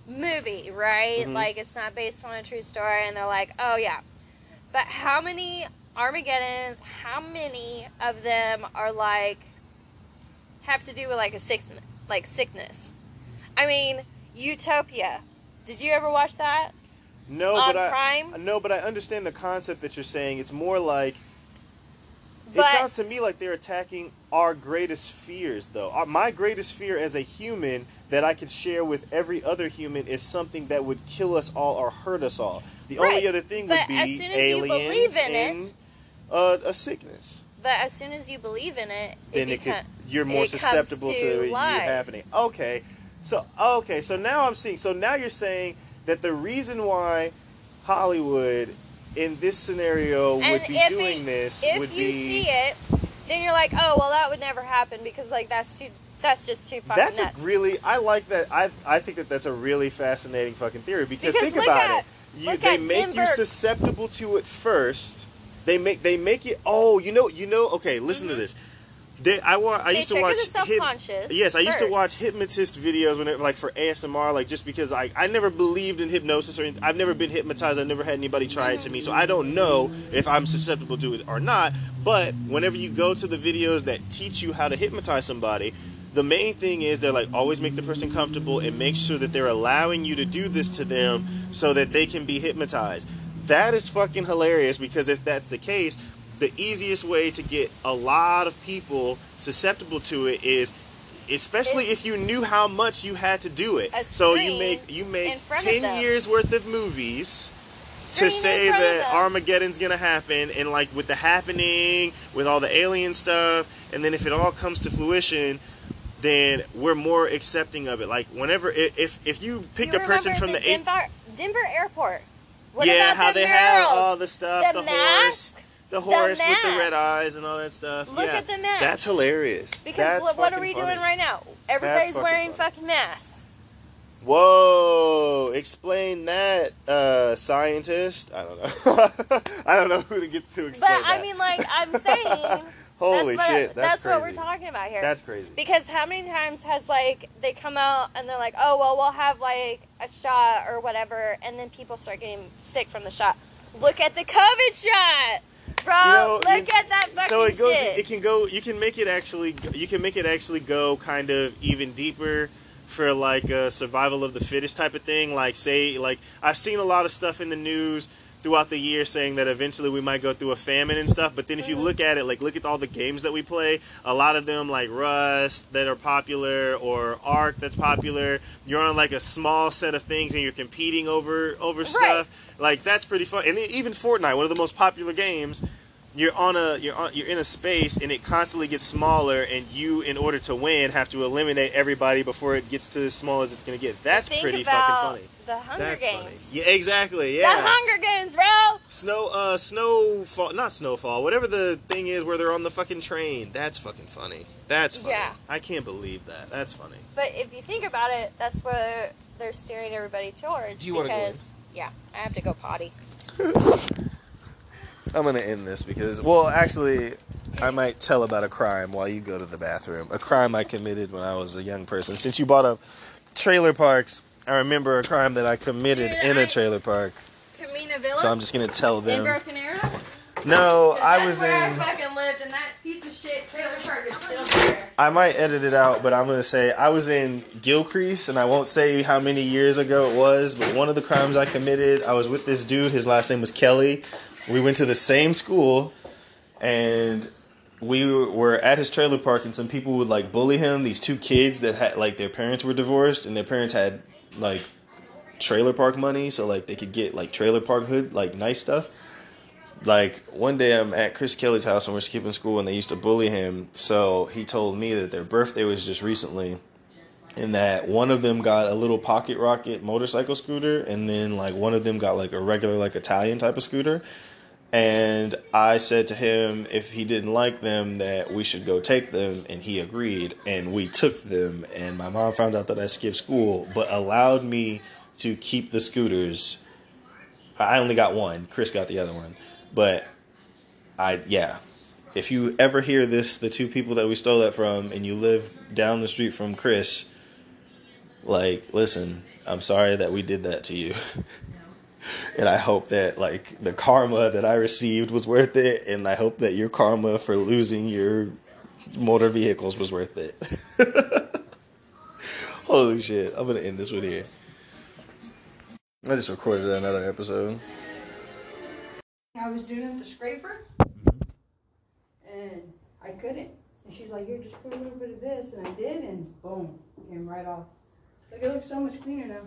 movie, right? Mm-hmm. Like it's not based on a true story, and they're like, oh yeah. But how many Armageddons? How many of them are like? Have to do with like a sick, like sickness. I mean, Utopia. Did you ever watch that? No, on but Prime? I no, but I understand the concept that you're saying. It's more like but, it sounds to me like they're attacking our greatest fears, though. Our, my greatest fear as a human that I could share with every other human is something that would kill us all or hurt us all. The right. only other thing but would be as soon as aliens you believe in and it, uh, a sickness. But as soon as you believe in it, it then it becomes, could, you're more it susceptible to, to it happening. Okay, so okay, so now I'm seeing. So now you're saying that the reason why Hollywood, in this scenario, and would be if doing it, this if would you be, see it, then you're like, oh well, that would never happen because like that's too. That's just too fucking That's nuts. a really. I like that. I I think that that's a really fascinating fucking theory because, because think about at, it. You, they make Denver. you susceptible to it first. They make they make it. Oh, you know, you know. Okay, listen mm-hmm. to this. They, I, wa I they used to watch. Hip yes, I first. used to watch hypnotist videos when it, like for A S M R, like just because I I never believed in hypnosis or anything. I've never been hypnotized. I've never had anybody try it to me, so I don't know if I'm susceptible to it or not. But whenever you go to the videos that teach you how to hypnotize somebody, the main thing is they're like always make the person comfortable and make sure that they're allowing you to do this to them so that they can be hypnotized. That is fucking hilarious, because if that's the case, the easiest way to get a lot of people susceptible to it is, especially it's, if you knew how much you had to do it. So you make you make ten years worth of movies to say that Armageddon's gonna happen, and like with The Happening, with all the alien stuff, and then if it all comes to fruition, then we're more accepting of it. Like whenever if if you pick you a person from the, the Denver, Denver airport, what yeah, about how the they murals? have all the stuff, the, the horse. The horse the with the red eyes and all that stuff. Look yeah. at the mask. That's hilarious. Because That's look, what are we funny. doing right now? Everybody's fucking wearing funny. fucking masks. Whoa. Explain that, uh, scientist. I don't know. I don't know who to get to explain But, that. I mean, like, I'm saying... Holy that's what, shit, that's, that's crazy. what we're talking about here. That's crazy. Because how many times has, like, they come out and they're like, oh, well, we'll have, like, a shot or whatever, and then people start getting sick from the shot. Look at the COVID shot! Bro, you know, look you, at that fucking so it goes, shit. It can go. You can make it actually. You can make it actually go kind of even deeper for like a survival of the fittest type of thing. Like say, like I've seen a lot of stuff in the news throughout the year saying that eventually we might go through a famine and stuff. But then if you look at it, like look at all the games that we play. A lot of them like Rust that are popular, or Ark that's popular. You're on like a small set of things and you're competing over over right. stuff. Like that's pretty fun. And even Fortnite, one of the most popular games, you're on a you're on, you're in a space and it constantly gets smaller, and you, in order to win, have to eliminate everybody before it gets to as small as it's going to get. That's Think pretty about fucking funny. The Hunger that's Games. Funny. Yeah, exactly. Yeah. The Hunger Games, bro. Snow uh snowfall, not snowfall. Whatever the thing is where they're on the fucking train. That's fucking funny. That's funny. Yeah. I can't believe that. That's funny. But if you think about it, that's what they're steering everybody towards. Do you want to go in? Yeah, I have to go potty. I'm going to end this because, well, actually, I might tell about a crime while you go to the bathroom. A crime I committed when I was a young person. Since you brought up trailer parks, I remember a crime that I committed Dude, in I, a trailer park. Camino Villa? So I'm just going to tell them. In Broken Arrow? No, I was in... That's where I fucking lived, and that piece of shit trailer park is still there. I might edit it out, but I'm going to say I was in Gilcrease, and I won't say how many years ago it was, but one of the crimes I committed, I was with this dude. His last name was Kelly. We went to the same school, and we were at his trailer park, and some people would, like, bully him. These two kids that had, like, their parents were divorced, and their parents had, like, trailer park money, so, like, they could get, like, trailer park hood, like, nice stuff. Like, one day I'm at Chris Kelly's house, and we're skipping school, and they used to bully him, so he told me that their birthday was just recently, and that one of them got a little pocket rocket motorcycle scooter, and then, like, one of them got, like, a regular, like, Italian type of scooter. And I said to him if he didn't like them that we should go take them, and he agreed, and we took them, and my mom found out that I skipped school but allowed me to keep the scooters. I only got one. Chris got the other one. But I yeah. If you ever hear this, the two people that we stole that from, and you live down the street from Chris, like, listen, I'm sorry that we did that to you. And I hope that, like, the karma that I received was worth it. And I hope that your karma for losing your motor vehicles was worth it. Holy shit. I'm going to end this one here. I just recorded another episode. I was doing it with the scraper. And I couldn't. And she's like, here, just put a little bit of this. And I did. And boom. It came right off. Like, it looks so much cleaner now.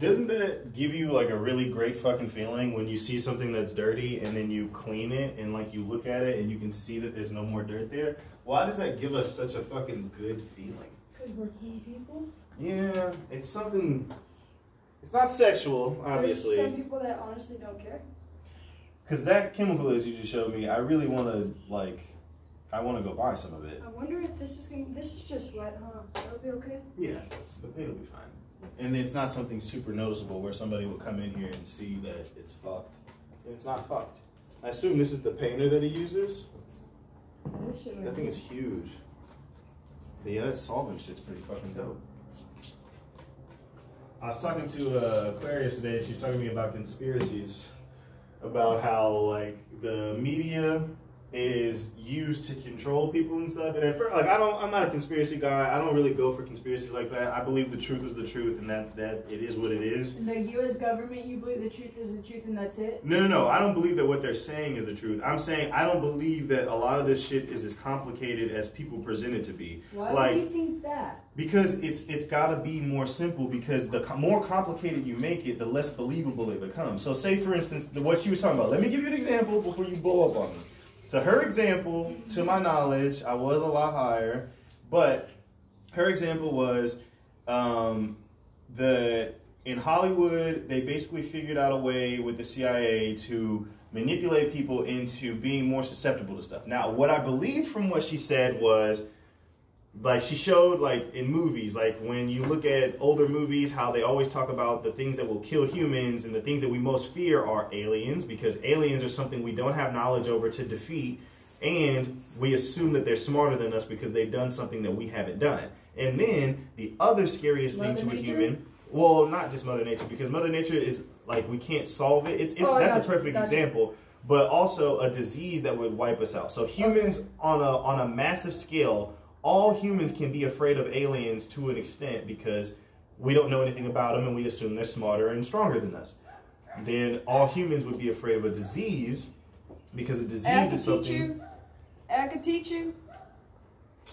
Doesn't that give you, like, a really great fucking feeling when you see something that's dirty and then you clean it and, like, you look at it and you can see that there's no more dirt there? Why does that give us such a fucking good feeling? Because we're clean people? Yeah, it's something... It's not sexual, obviously. There's some people that honestly don't care. Because that chemical that you just showed me, I really want to, like... I want to go buy some of it. I wonder if this is gonna, this is just wet, huh? That'll be okay? Yeah, but it'll be fine. And it's not something super noticeable where somebody will come in here and see that it's fucked. It's not fucked. I assume this is the painter that he uses. That thing is huge. But yeah, that solvent shit's pretty fucking dope. I was talking to uh, Aquarius today, and she's talking to me about conspiracies. About how, like, the media is used to control people and stuff. And at first, like, I don't, I'm not a conspiracy guy. I don't really go for conspiracies like that. I believe the truth is the truth, and that, that it is what it is. And the U S government, you believe the truth is the truth, and that's it? No, no, no. I don't believe that what they're saying is the truth. I'm saying I don't believe that a lot of this shit is as complicated as people present it to be. Why like, do you think that? Because it's it's got to be more simple, because the com more complicated you make it, the less believable it becomes. So say, for instance, the, what she was talking about. Let me give you an example before you blow up on me. To her example, to my knowledge, I was a lot higher, but her example was um, the in Hollywood, they basically figured out a way with the C I A to manipulate people into being more susceptible to stuff. Now, what I believe from what she said was, like, she showed, like, in movies, like, when you look at older movies, how they always talk about the things that will kill humans, and the things that we most fear are aliens, because aliens are something we don't have knowledge over to defeat, and we assume that they're smarter than us because they've done something that we haven't done. And then the other scariest thing to a human, well, not just Mother Nature, because Mother Nature is, like, we can't solve it. It's, it's oh, that's a perfect example. But also a disease that would wipe us out. So humans, okay, on a on a massive scale, all humans can be afraid of aliens to an extent, because we don't know anything about them and we assume they're smarter and stronger than us. Then all humans would be afraid of a disease, because a disease is something... Teach you. I could teach you.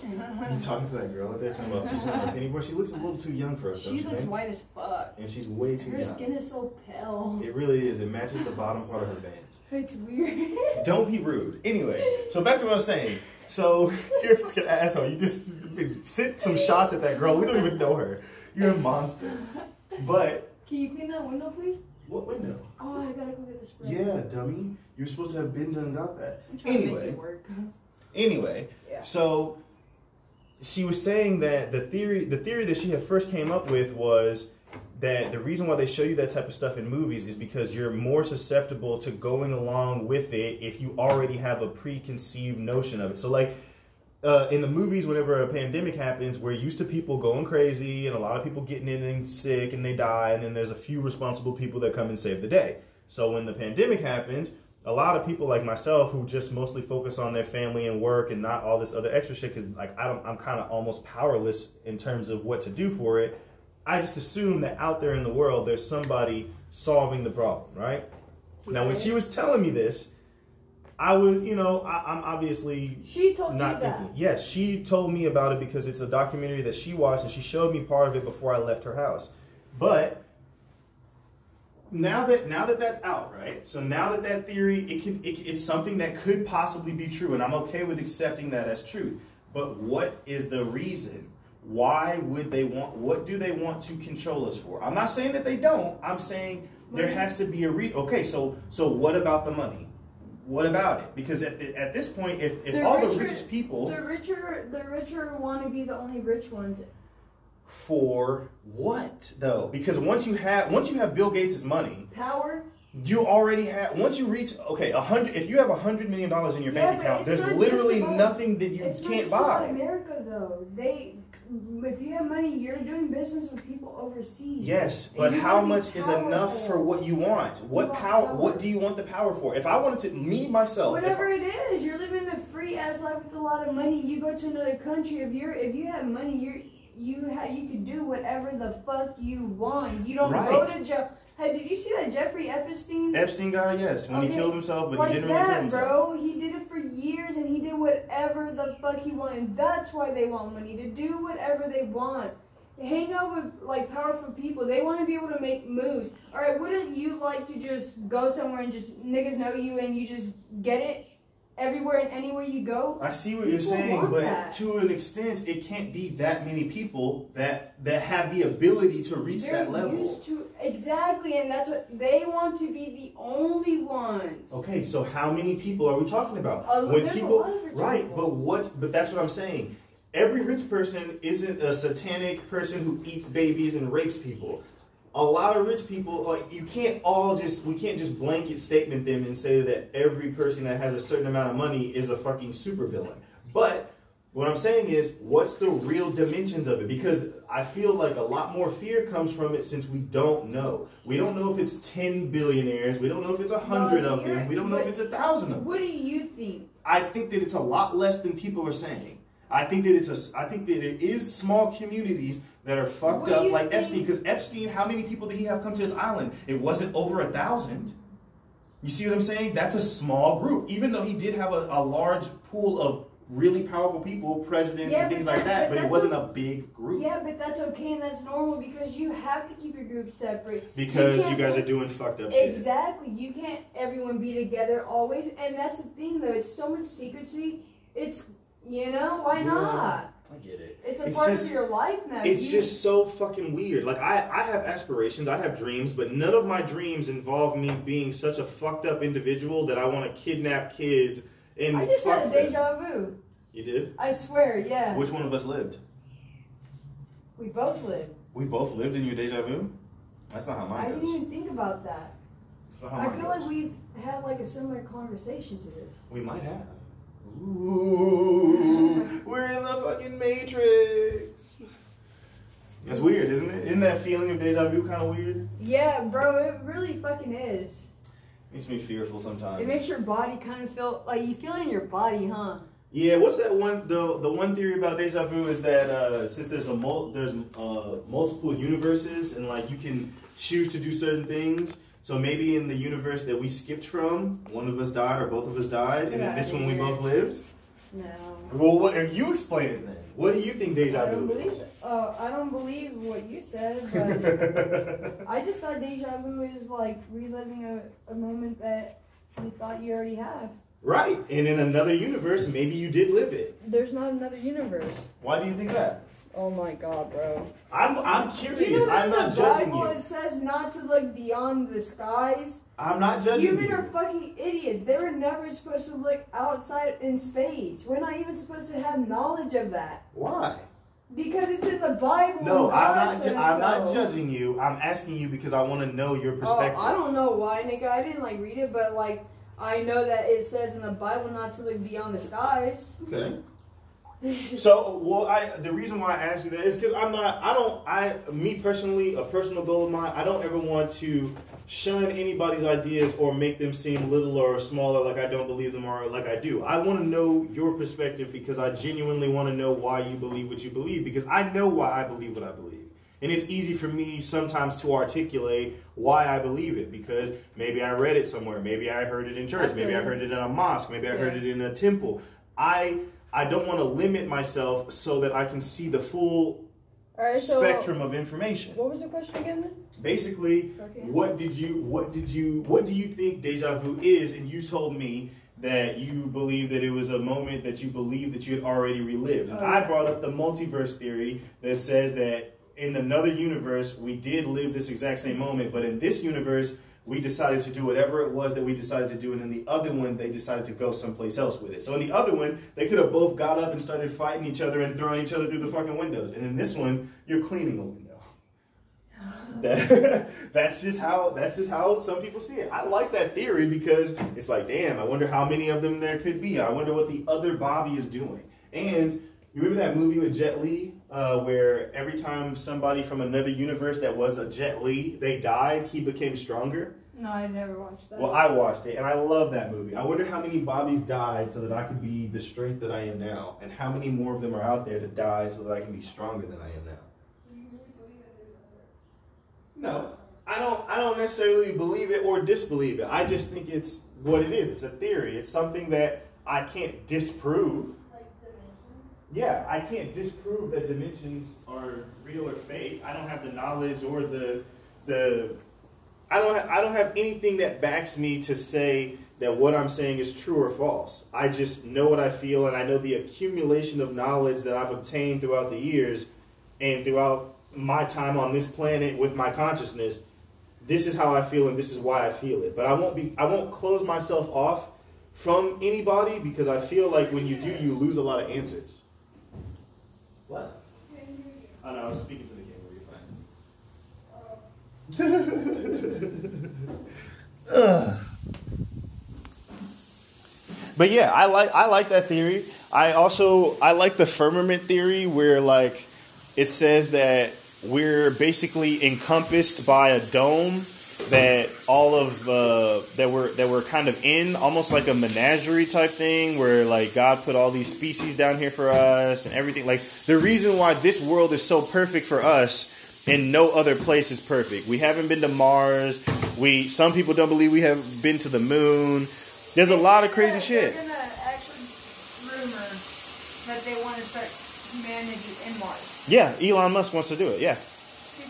You talking to that girl out there, talking about teaching her anymore? She looks a little too young for us, don't you think? She looks white as fuck. And she's way too young. Her skin is so pale. It really is. It matches the bottom part of her veins. It's weird. Don't be rude. Anyway, so back to what I was saying. So, you're a fucking asshole. You just sit some shots at that girl. We don't even know her. You're a monster. But... Can you clean that window, please? What window? Oh, I gotta go get the spray. Yeah, dummy. You're supposed to have been done about that. I'm trying anyway, to make it work. Anyway, yeah. So... She was saying that the theory, the theory that she had first came up with was that the reason why they show you that type of stuff in movies is because you're more susceptible to going along with it if you already have a preconceived notion of it. So, like, uh, in the movies, whenever a pandemic happens, we're used to people going crazy and a lot of people getting in and sick and they die, and then there's a few responsible people that come and save the day. So when the pandemic happened, a lot of people like myself who just mostly focus on their family and work and not all this other extra shit, because, like, I don't, I'm kind of almost powerless in terms of what to do for it. I just assume that out there in the world, there's somebody solving the problem, right? Yeah. Now, when she was telling me this, I was, you know, I, I'm obviously she told not you thinking. That. Yes, she told me about it because it's a documentary that she watched, and she showed me part of it before I left her house. But... Now that now that that's out, right? So now that that theory, it can it, it's something that could possibly be true, and I'm okay with accepting that as truth. But what is the reason? Why would they want? What do they want to control us for? I'm not saying that they don't. I'm saying there has to be a re. Okay, so so what about the money? What about it? Because at at this point, if if all the richest people, the richer the richer want to be the only rich ones. For what though? Because once you have once you have Bill Gates' money, power, you already have. Once you reach okay, a hundred. If you have a hundred million dollars in your yeah, bank account, there's literally about, nothing that you it's can't not just buy. About America though, they. If you have money, you're doing business with people overseas. Yes, but how much is enough for what you want? What power? What do you want the power for? If I wanted to, me myself, whatever it is, you're living a free ass life with a lot of money. You go to another country. If you're if you have money, you're. You ha you can do whatever the fuck you want. You don't right. go to jail. Hey, did you see that Jeffrey Epstein? Epstein guy, yes. When okay. he killed himself, but like he didn't that, really kill himself. Bro, he did it for years, and he did whatever the fuck he wanted. That's why they want money, to do whatever they want. Hang out with, like, powerful people. They want to be able to make moves. All right, wouldn't you like to just go somewhere and just niggas know you and you just get it? Everywhere and anywhere you go. I see what you're saying, but that. to an extent, it can't be that many people that that have the ability to reach They're that level. Used to, exactly, and that's what they want to be the only ones. Okay, so how many people are we talking about? Uh, when people, right? People. But what? But that's what I'm saying. Every rich person isn't a satanic person who eats babies and rapes people. a lot of rich people, like, you can't all just, we can't just blanket statement them and say that every person that has a certain amount of money is a fucking supervillain. But what I'm saying is, what's the real dimensions of it? Because I feel like a lot more fear comes from it since we don't know. We don't know if it's ten billionaires. We don't know if it's a hundred well, of them. We don't know if it's a thousand of them. What do you think? I think that it's a lot less than people are saying. I think that it's a, I think that it is small communities that are fucked up like Epstein. Because Epstein, how many people did he have come to his island? It wasn't over a thousand. You see what I'm saying? That's a small group. Even though he did have a, a large pool of really powerful people, presidents yeah, and things like that, but, but it wasn't a big group. Yeah, but that's okay and that's normal because you have to keep your group separate. Because you, you guys are doing fucked up shit. Exactly. You can't everyone be together always. And that's the thing though, it's so much secrecy. It's, you know, why yeah, not? I get it. It's a it's part just, of your life now. It's you, just so fucking weird. Like, I, I have aspirations, I have dreams, but none of my dreams involve me being such a fucked up individual that I want to kidnap kids. And I just had a deja vu. You did? I swear, yeah. Which one of us lived? We both lived. We both lived in your deja vu? That's not how mine I goes. I didn't even think about that. That's not how I mine feel goes. Like we've had like a similar conversation to this. We might have. Ooh, we're in the fucking Matrix. That's weird, isn't it? Isn't that feeling of deja vu kind of weird? Yeah, bro, it really fucking is. Makes me fearful sometimes. It makes your body kind of feel like you feel it in your body, huh? Yeah. What's that one? The the one theory about deja vu is that uh, since there's a mul there's uh, multiple universes and like you can choose to do certain things. So maybe in the universe that we skipped from, one of us died or both of us died, and in this one we both lived. No. Well, what are you explaining then? What do you think deja vu is? Uh, I don't believe what you said, but I just thought deja vu is like reliving a, a moment that you thought you already have. Right, and in another universe, maybe you did live it. There's not another universe. Why do you think that? Oh my God, bro. I'm I'm curious. You know I'm not the judging Bible, you. It says not to look beyond the skies. I'm not judging you. Human are fucking idiots. They were never supposed to look outside in space. We're not even supposed to have knowledge of that. Why? Because it's in the Bible. No, I'm not. Ju I'm so. not judging you. I'm asking you because I want to know your perspective. Oh, I don't know why, nigga. I didn't like read it, but like I know that it says in the Bible not to look beyond the skies. Okay. So, well, I the reason why I asked you that is because I'm not, I don't, I, me personally, a personal goal of mine, I don't ever want to shun anybody's ideas or make them seem little or smaller like I don't believe them or like I do. I want to know your perspective because I genuinely want to know why you believe what you believe because I know why I believe what I believe. And it's easy for me sometimes to articulate why I believe it because maybe I read it somewhere, maybe I heard it in church, maybe I heard it in a mosque, maybe I heard it in a temple. I... I don't want to limit myself so that I can see the full right, so spectrum of information. What was the question again then? Basically, what did you what did you what do you think deja vu is? And you told me that you believe that it was a moment that you believed that you had already relived. And I brought up the multiverse theory that says that in another universe we did live this exact same moment, but in this universe we decided to do whatever it was that we decided to do, and in the other one, they decided to go someplace else with it. So in the other one, they could have both got up and started fighting each other and throwing each other through the fucking windows. And in this one, you're cleaning a window. That, that's just how that's just how some people see it. I like that theory because it's like, damn, I wonder how many of them there could be. I wonder what the other Bobby is doing. And you remember that movie with Jet Li? Uh, where every time somebody from another universe that was a Jet Li, they died, he became stronger. No, I never watched that. Well, I watched it, and I love that movie. I wonder how many Bobbies died so that I could be the strength that I am now, and how many more of them are out there to die so that I can be stronger than I am now. No, I don't. I don't necessarily believe it or disbelieve it. I just think it's what it is. It's a theory. It's something that I can't disprove. Yeah, I can't disprove that dimensions are real or fake. I don't have the knowledge or the the I don't have, I don't have anything that backs me to say that what I'm saying is true or false. I just know what I feel, and I know the accumulation of knowledge that I've obtained throughout the years and throughout my time on this planet with my consciousness. This is how I feel, and this is why I feel it. But I won't be I won't close myself off from anybody because I feel like when you do, you lose a lot of answers. What? I know, I was speaking to the camera, you're fine. But yeah, I like I like that theory. I also I like the firmament theory, where like it says that we're basically encompassed by a dome that all of uh, that we're that we're kind of in, almost like a menagerie type thing, where like God put all these species down here for us and everything. Like the reason why this world is so perfect for us and no other place is perfect. We haven't been to Mars. We some people don't believe we have been to the moon. There's a lot of crazy shit. They're gonna actually rumor that they want to start humanity in Mars. Yeah, Elon Musk wants to do it. Yeah,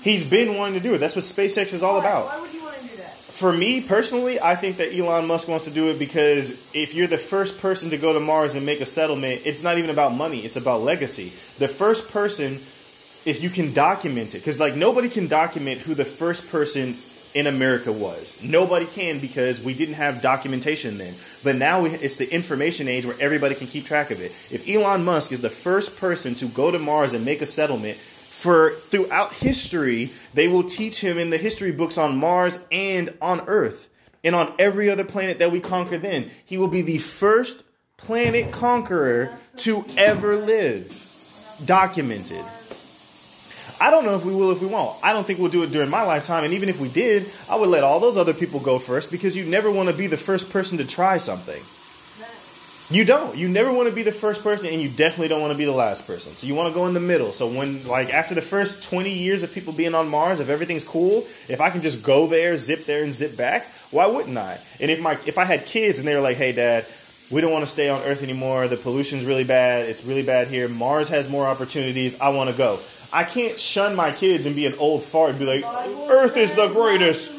he's been wanting to do it. That's what SpaceX is all about. Why would you want to do that? For me personally, I think that Elon Musk wants to do it because if you're the first person to go to Mars and make a settlement, it's not even about money. It's about legacy. The first person. If you can document it, because like nobody can document who the first person in America was. Nobody can, because we didn't have documentation then. But now we, it's the information age where everybody can keep track of it. If Elon Musk is the first person to go to Mars and make a settlement, for throughout history, they will teach him in the history books on Mars and on Earth and on every other planet that we conquer then. He will be the first planet conqueror to ever live. Documented. I don't know if we will, if we won't. I don't think we'll do it during my lifetime. And even if we did, I would let all those other people go first, because you never want to be the first person to try something. You don't. You never want to be the first person, and you definitely don't want to be the last person. So you want to go in the middle. So when, like, after the first twenty years of people being on Mars, if everything's cool, if I can just go there, zip there, and zip back, why wouldn't I? And if my if I had kids and they were like, hey, Dad, we don't want to stay on Earth anymore. The pollution's really bad. It's really bad here. Mars has more opportunities. I want to go. I can't shun my kids and be an old fart and be like, Earth is the greatest.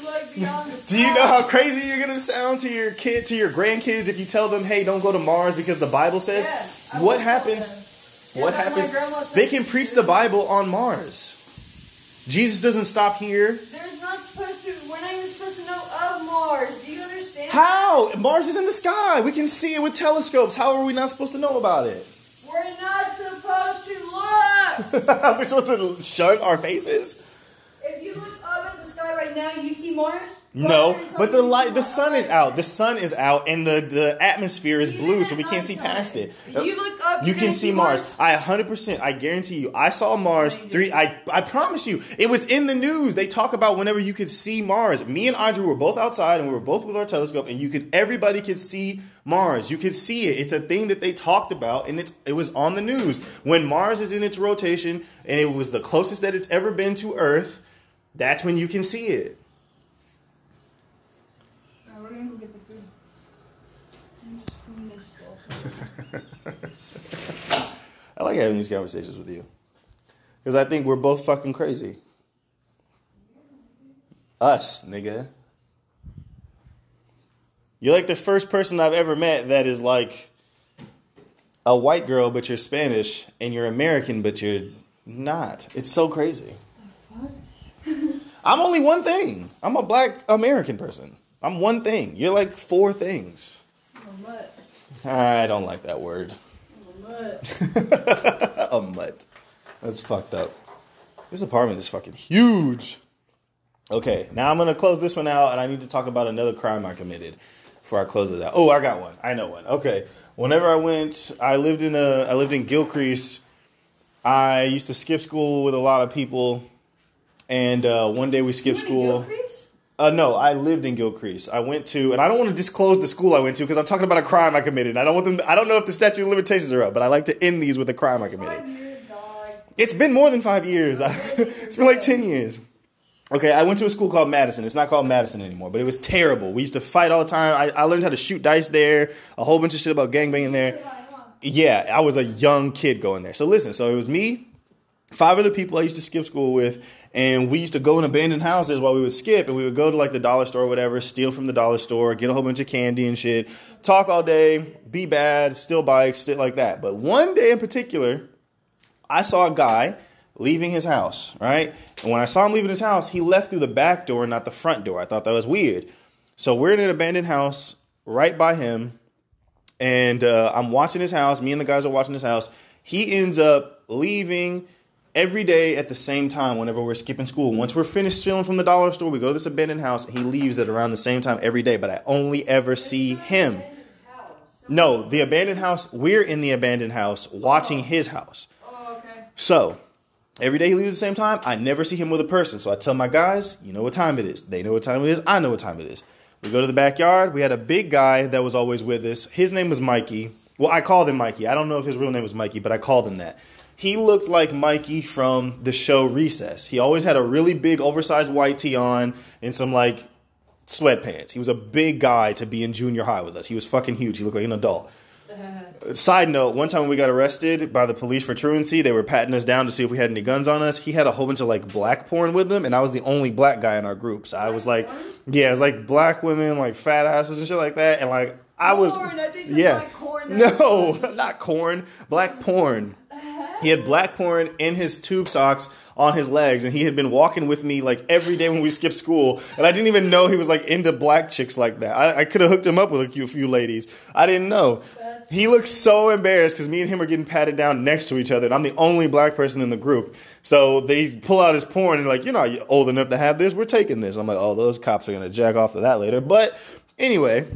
Do you know how crazy you're going to sound to your kid, to your grandkids, if you tell them, hey, don't go to Mars because the Bible says? Yeah, what happens? Yeah, what happens? Says, they can preach the Bible on Mars. Jesus doesn't stop here. There's not supposed to, we're not even supposed to know of Mars. Do you understand? How? Mars is in the sky. We can see it with telescopes. How are we not supposed to know about it? We're not supposed to look! We're supposed to shut our faces? If you look up in the sky right now, you see Mars? No, but the light, the sun is out. The sun is out, and the, the atmosphere is blue, so we can't see past it. You look up, you can see Mars. I one hundred percent, I guarantee you, I saw Mars three, I, I promise you, it was in the news. They talk about whenever you could see Mars. Me and Audrey were both outside, and we were both with our telescope, and you could, everybody could see Mars. You could see it. It's a thing that they talked about, and it's, it was on the news. When Mars is in its rotation, and it was the closest that it's ever been to Earth, that's when you can see it. Uh, we're going to go get the food. I'm just doing this stuff. I like having these conversations with you, because I think we're both fucking crazy. Us, nigga. You're like the first person I've ever met that is like a white girl, but you're Spanish, and you're American, but you're not. It's so crazy. I'm only one thing. I'm a black American person. I'm one thing. You're like four things. I'm a mutt. I don't like that word. I'm a mutt. A mutt. That's fucked up. This apartment is fucking huge. Okay, now I'm going to close this one out, and I need to talk about another crime I committed before I close it out. Oh, I got one. I know one. Okay. Whenever I went, I lived in a, I lived in Gilcrease. I used to skip school with a lot of people, and uh, one day we skipped school. Gilcrease? Uh, no, I lived in Gilcrease. I went to, and I don't want to disclose the school I went to because I'm talking about a crime I committed. I don't want them. I don't know if the statute of limitations are up, but I like to end these with a crime I committed. Five years, dog. It's been more than five years. It's been like ten years. Okay, I went to a school called Madison. It's not called Madison anymore, but it was terrible. We used to fight all the time. I, I learned how to shoot dice there, a whole bunch of shit about gangbanging there. Yeah, I was a young kid going there. So listen, so it was me, five other people I used to skip school with, and we used to go in abandoned houses while we would skip, and we would go to like the dollar store or whatever, steal from the dollar store, get a whole bunch of candy and shit, talk all day, be bad, steal bikes, shit like that. But one day in particular, I saw a guy leaving his house, right? And when I saw him leaving his house, he left through the back door, not the front door. I thought that was weird. So we're in an abandoned house right by him, and uh, I'm watching his house. Me and the guys are watching his house. He ends up leaving every day at the same time whenever we're skipping school. Once we're finished stealing from the dollar store, we go to this abandoned house, and he leaves at around the same time every day, but I only ever see him. No, the abandoned house, we're in the abandoned house watching his house. Oh, okay. So every day he leaves the same time. I never see him with a person. So I tell my guys, you know what time it is. They know what time it is. I know what time it is. We go to the backyard. We had a big guy that was always with us. His name was Mikey. Well, I called him Mikey. I don't know if his real name was Mikey, but I called him that. He looked like Mikey from the show Recess. He always had a really big oversized white tee on and some like sweatpants. He was a big guy to be in junior high with us. He was fucking huge. He looked like an adult. Side note, one time we got arrested by the police for truancy. They were patting us down to see if we had any guns on us. He had a whole bunch of like black porn with them, and I was the only black guy in our group. So I was like, yeah, it was like black women, like fat asses and shit like that. And like I was, porn, I think yeah, black corn. No, not corn, black porn. He had black porn in his tube socks on his legs, and he had been walking with me like every day when we skipped school, and I didn't even know he was like into black chicks like that. I, I could have hooked him up with a few, few ladies. I didn't know. That's he looked so embarrassed because me and him are getting patted down next to each other, and I'm the only black person in the group. So they pull out his porn and like, you're not old enough to have this. We're taking this. I'm like, oh, those cops are going to jack off to that later. But anyway,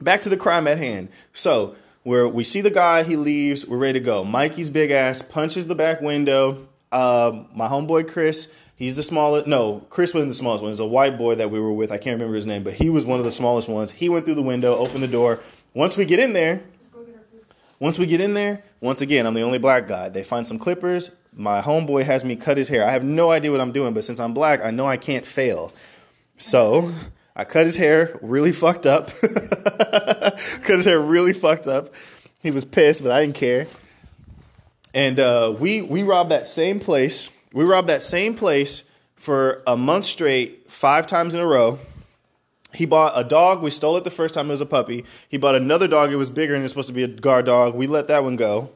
back to the crime at hand. So where we see the guy, he leaves, we're ready to go. Mikey's big ass punches the back window. Um, my homeboy Chris, he's the smallest. No, Chris wasn't the smallest one. It's a white boy that we were with. I can't remember his name, but he was one of the smallest ones. He went through the window, opened the door. Once we get in there, once we get in there, once again, I'm the only black guy. They find some clippers. My homeboy has me cut his hair. I have no idea what I'm doing, but since I'm black, I know I can't fail. So I cut his hair really fucked up. Cut his hair really fucked up. He was pissed, but I didn't care. And uh, we we robbed that same place. We robbed that same place for a month straight, five times in a row. He bought a dog. We stole it the first time. It was a puppy. He bought another dog. It was bigger and it was supposed to be a guard dog. We let that one go.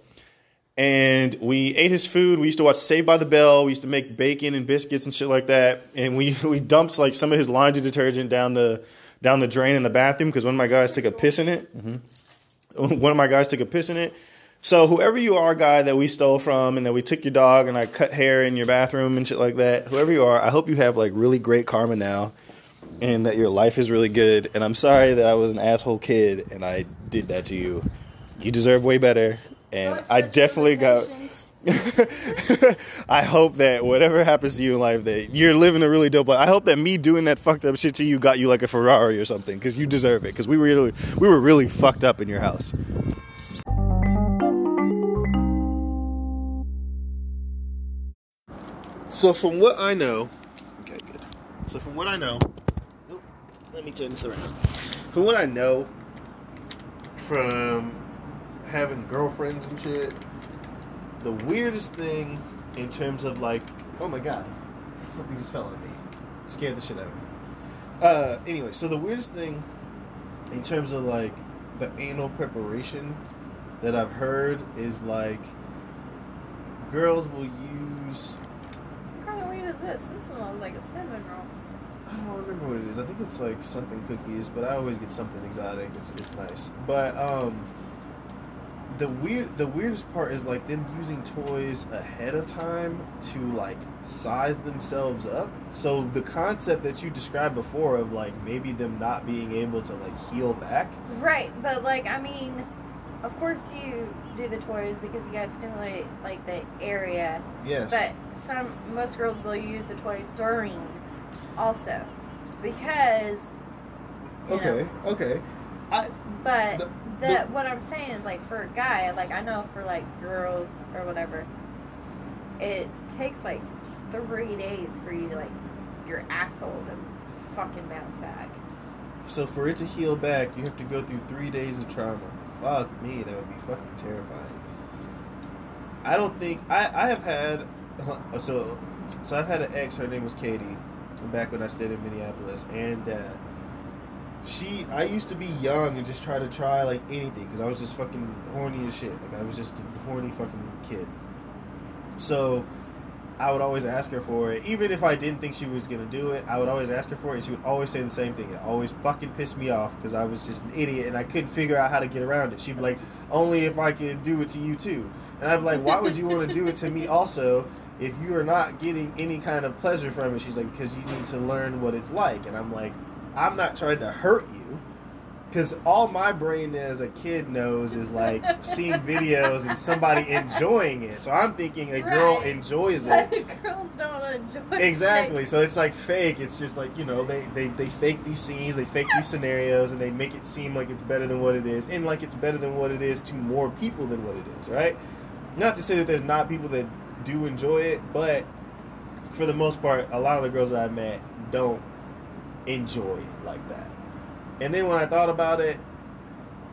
And we ate his food. We used to watch Saved by the Bell. We used to make bacon and biscuits and shit like that. And we, we dumped like some of his laundry detergent down the down the drain in the bathroom because one of my guys took a piss in it. Mm-hmm. One of my guys took a piss in it. So whoever you are, guy that we stole from and that we took your dog and I cut hair in your bathroom and shit like that, whoever you are, I hope you have like really great karma now and that your life is really good. And I'm sorry that I was an asshole kid and I did that to you. You deserve way better. And I definitely got, I hope that whatever happens to you in life, that you're living a really dope life. I hope that me doing that fucked up shit to you got you like a Ferrari or something, because you deserve it. Because we were really, we were really fucked up in your house. So from what I know, okay, good. So from what I know, oh, let me turn this around. From what I know, from having girlfriends and shit, the weirdest thing in terms of like, oh my god, something just fell on me, scared the shit out of me. Uh, anyway, so the weirdest thing in terms of like the anal preparation that I've heard is like girls will use. What kind of weed is this? This smells like a cinnamon roll. I don't remember what it is. I think it's like something cookies, but I always get something exotic. It's it's nice, but um. The weird, the weirdest part is like them using toys ahead of time to like size themselves up. So the concept that you described before of like maybe them not being able to like heal back. Right, but like I mean, of course you do the toys because you gotta stimulate like the area. Yes. But some most girls will use the toy during, also, because. You okay. Know, okay. I. But. The, The, what I'm saying is, like, for a guy, like, I know for, like, girls or whatever, it takes, like, three days for you to, like, your asshole to fucking bounce back. So, for it to heal back, you have to go through three days of trauma. Fuck me, that would be fucking terrifying. I don't think, I, I have had, so, so I've had an ex, her name was Katie, back when I stayed in Minneapolis, and, uh, She, I used to be young and just try to try, like, anything, because I was just fucking horny as shit. Like, I was just a horny fucking kid. So, I would always ask her for it. Even if I didn't think she was going to do it, I would always ask her for it, and she would always say the same thing. It always fucking pissed me off, because I was just an idiot, and I couldn't figure out how to get around it. She'd be like, only if I could do it to you, too. And I'd be like, why would you want to do it to me also, if you are not getting any kind of pleasure from it? She's like, because you need to learn what it's like. And I'm like, I'm not trying to hurt you. Because all my brain as a kid knows is like seeing videos and somebody enjoying it. So I'm thinking a girl right. enjoys it. But girls don't enjoy it. Exactly. Things. So it's like fake. It's just like, you know, they, they, they fake these scenes, they fake these scenarios, and they make it seem like it's better than what it is. And like it's better than what it is to more people than what it is, right? Not to say that there's not people that do enjoy it, but for the most part, a lot of the girls that I met don't enjoy it like that. And then when I thought about it,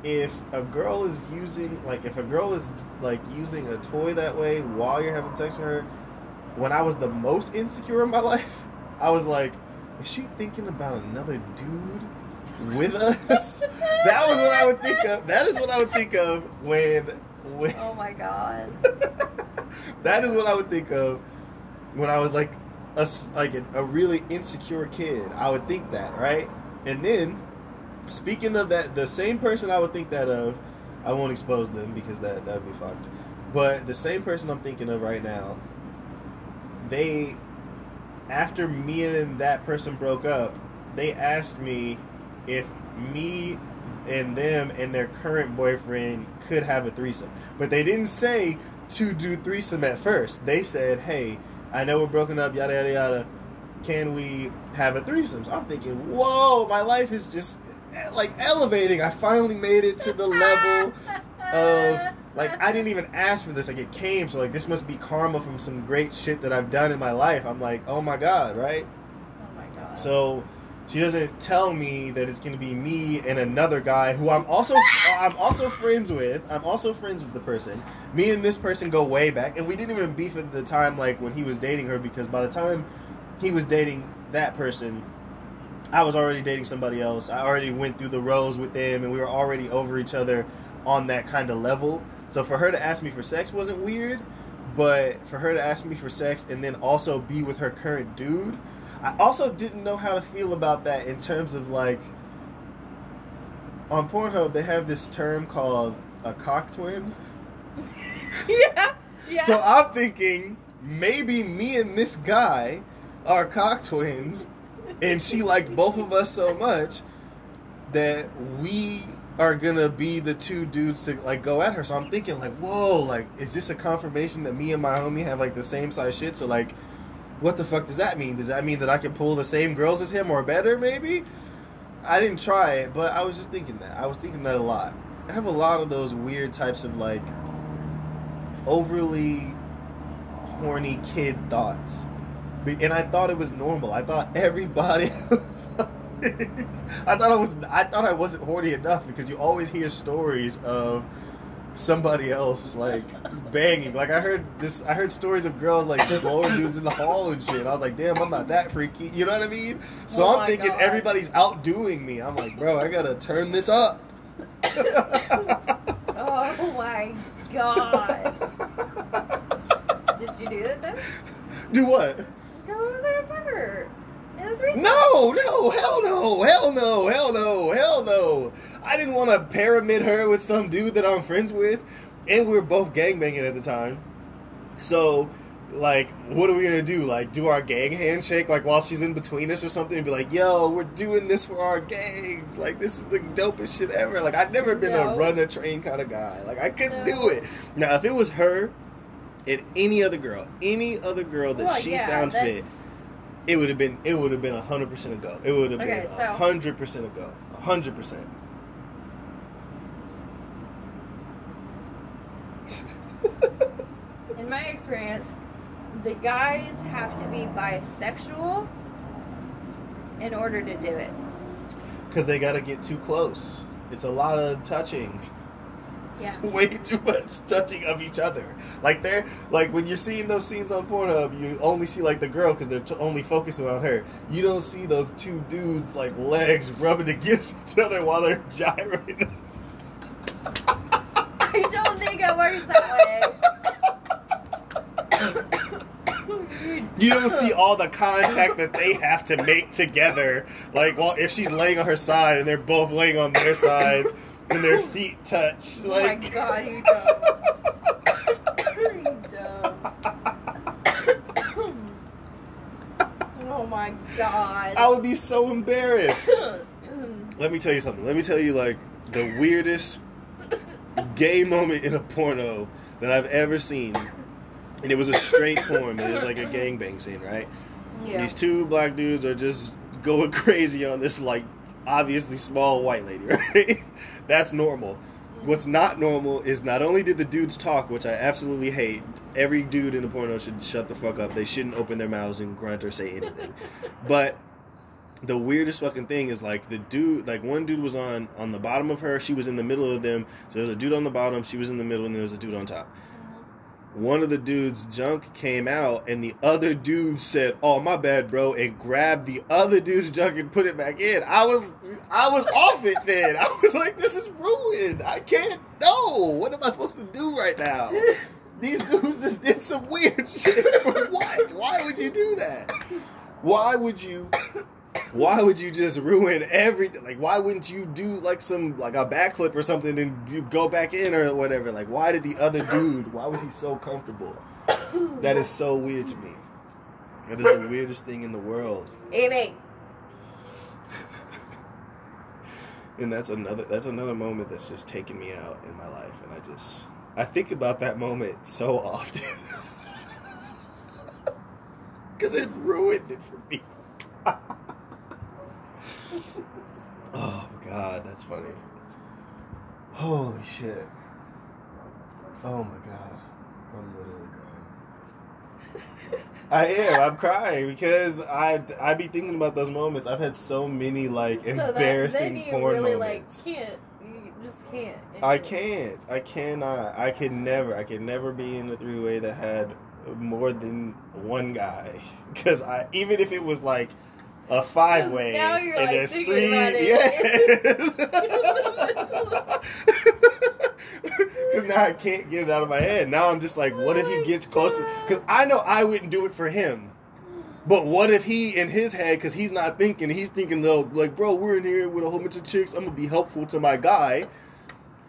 if a girl is using, like, if a girl is, like, using a toy that way while you're having sex with her, when I was the most insecure in my life, I was like, is she thinking about another dude with us? That was what I would think of. That is what I would think of when... when oh, my God. That is what I would think of when I was, like, a, like a, a really insecure kid. I would think that, right? And then... Speaking of that, the same person I would think that of, I won't expose them because that that would be fucked. But the same person I'm thinking of right now, they, after me and that person broke up, they asked me if me and them and their current boyfriend could have a threesome. But they didn't say to do threesome at first. They said, hey, I know we're broken up, yada, yada, yada. Can we have a threesome? So I'm thinking, whoa, my life is just... like elevating. I finally made it to the level of like I didn't even ask for this, like it came, so like this must be karma from some great shit that I've done in my life. I'm like, oh my god, right? Oh my god. So she doesn't tell me that it's gonna be me and another guy who I'm also I'm also friends with. I'm also friends with the person. Me and this person go way back, and we didn't even beef at the time, like when he was dating her, because by the time he was dating that person, I was already dating somebody else. I already went through the rows with them, and we were already over each other on that kind of level. So for her to ask me for sex wasn't weird, but for her to ask me for sex and then also be with her current dude, I also didn't know how to feel about that in terms of, like, on Pornhub, they have this term called a cock twin. Yeah, yeah. So I'm thinking maybe me and this guy are cock twins. And she liked both of us so much that we are gonna be the two dudes to like go at her. So I'm thinking like, whoa, like is this a confirmation that me and my homie have like the same size shit? So like, what the fuck does that mean? Does that mean that I can pull the same girls as him or better maybe? I didn't try it, but I was just thinking that. I was thinking that a lot. I have a lot of those weird types of like overly horny kid thoughts. And I thought it was normal. I thought everybody. I thought I was. I thought I wasn't horny enough because you always hear stories of somebody else like banging. Like I heard this. I heard stories of girls like blowing dudes in the hall and shit. I was like, damn, I'm not that freaky. You know what I mean? So oh I'm thinking God. Everybody's outdoing me. I'm like, bro, I gotta turn this up. Oh my God! Did you do that then? Do what? No, no, hell no, hell no, hell no, hell no. I didn't want to pyramid her with some dude that I'm friends with, and we were both gangbanging at the time. So, like, what are we going to do? Like, do our gang handshake, like, while she's in between us or something, and be like, yo, we're doing this for our gangs. Like, this is the dopest shit ever. Like, I've never been no. a run-a-train kind of guy. Like, I couldn't no. do it. Now, if it was her and any other girl, any other girl that well, she yeah, found that's... fit... It would have been, it would have been one hundred percent a go. It would have okay, been one hundred percent so. a go. one hundred percent. In my experience, the guys have to be bisexual in order to do it. Because they got to get too close. It's a lot of touching. Yeah. It's way too much touching of each other. Like they're like when you're seeing those scenes on Pornhub, you only see like the girl because they're t- only focusing on her. You don't see those two dudes like legs rubbing against each other while they're gyrating. I don't think it works that way. You don't see all the contact that they have to make together. Like, well, if she's laying on her side and they're both laying on their sides. And their feet touch. Like. Oh my god, you dumb. You dumb. Oh my god. I would be so embarrassed. let me tell you something. Let me tell you, like, the weirdest gay moment in a porno that I've ever seen. And it was a straight porn, but it was like a gangbang scene, right? Yeah. These two black dudes are just going crazy on this, like, obviously small white lady, right? That's normal. What's not normal is not only did the dudes talk, which I absolutely hate. Every dude in the porno should shut the fuck up. They shouldn't open their mouths and grunt or say anything. But the weirdest fucking thing is, like, the dude, like, one dude was on, on the bottom of her. She was in the middle of them. So there was a dude on the bottom. She was in the middle, and there was a dude on top. One of the dude's junk came out, and the other dude said, "Oh, my bad, bro," and grabbed the other dude's junk and put it back in. I was I was off it then. I was like, this is ruined. I can't, no. What am I supposed to do right now? These dudes just did some weird shit. What? Why would you do that? Why would you... Why would you just ruin everything? Like, why wouldn't you do, like, some, like, a backflip or something and you go back in or whatever? Like, why did the other dude, why was he so comfortable? That is so weird to me. That is the weirdest thing in the world. Amen. And that's another, that's another moment that's just taken me out in my life. And I just, I think about that moment so often. Because it ruined it for me. Oh God, that's funny. Holy shit. Oh my God, I'm literally crying. I am. I'm crying because I I be thinking about those moments. I've had so many, like, so embarrassing that, porn really moments. Like, can't, you just can't. I can't. I cannot. I could never. I could never be in a three-way that had more than one guy, because I even if it was like a five way, now you're and like there's three. Yes. Because now I can't get it out of my head. Now I'm just like, what oh if he gets God. closer? Because I know I wouldn't do it for him. But what if he, in his head, because he's not thinking, he's thinking, though, like, bro, we're in here with a whole bunch of chicks. I'm going to be helpful to my guy.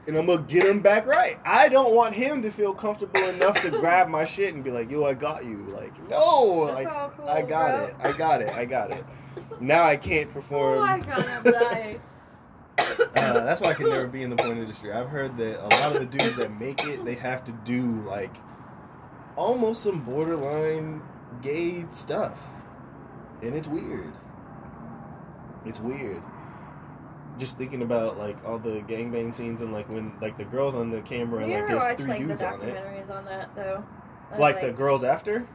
And I'm going to get him back right. I don't want him to feel comfortable enough to grab my shit and be like, yo, I got you. Like, no. That's like, all cool, I got bro. it. I got it. I got it. Now I can't perform. Oh, my God, I'm dying. Uh, that's why I can never be in the porn industry. I've heard that a lot of the dudes that make it, they have to do, like, almost some borderline gay stuff. And it's weird. It's weird. Just thinking about, like, all the gangbang scenes and, like, when, like, the girls on the camera, like, there's watch, three like, dudes the on it. Documentaries on that though. Like, like the girls after?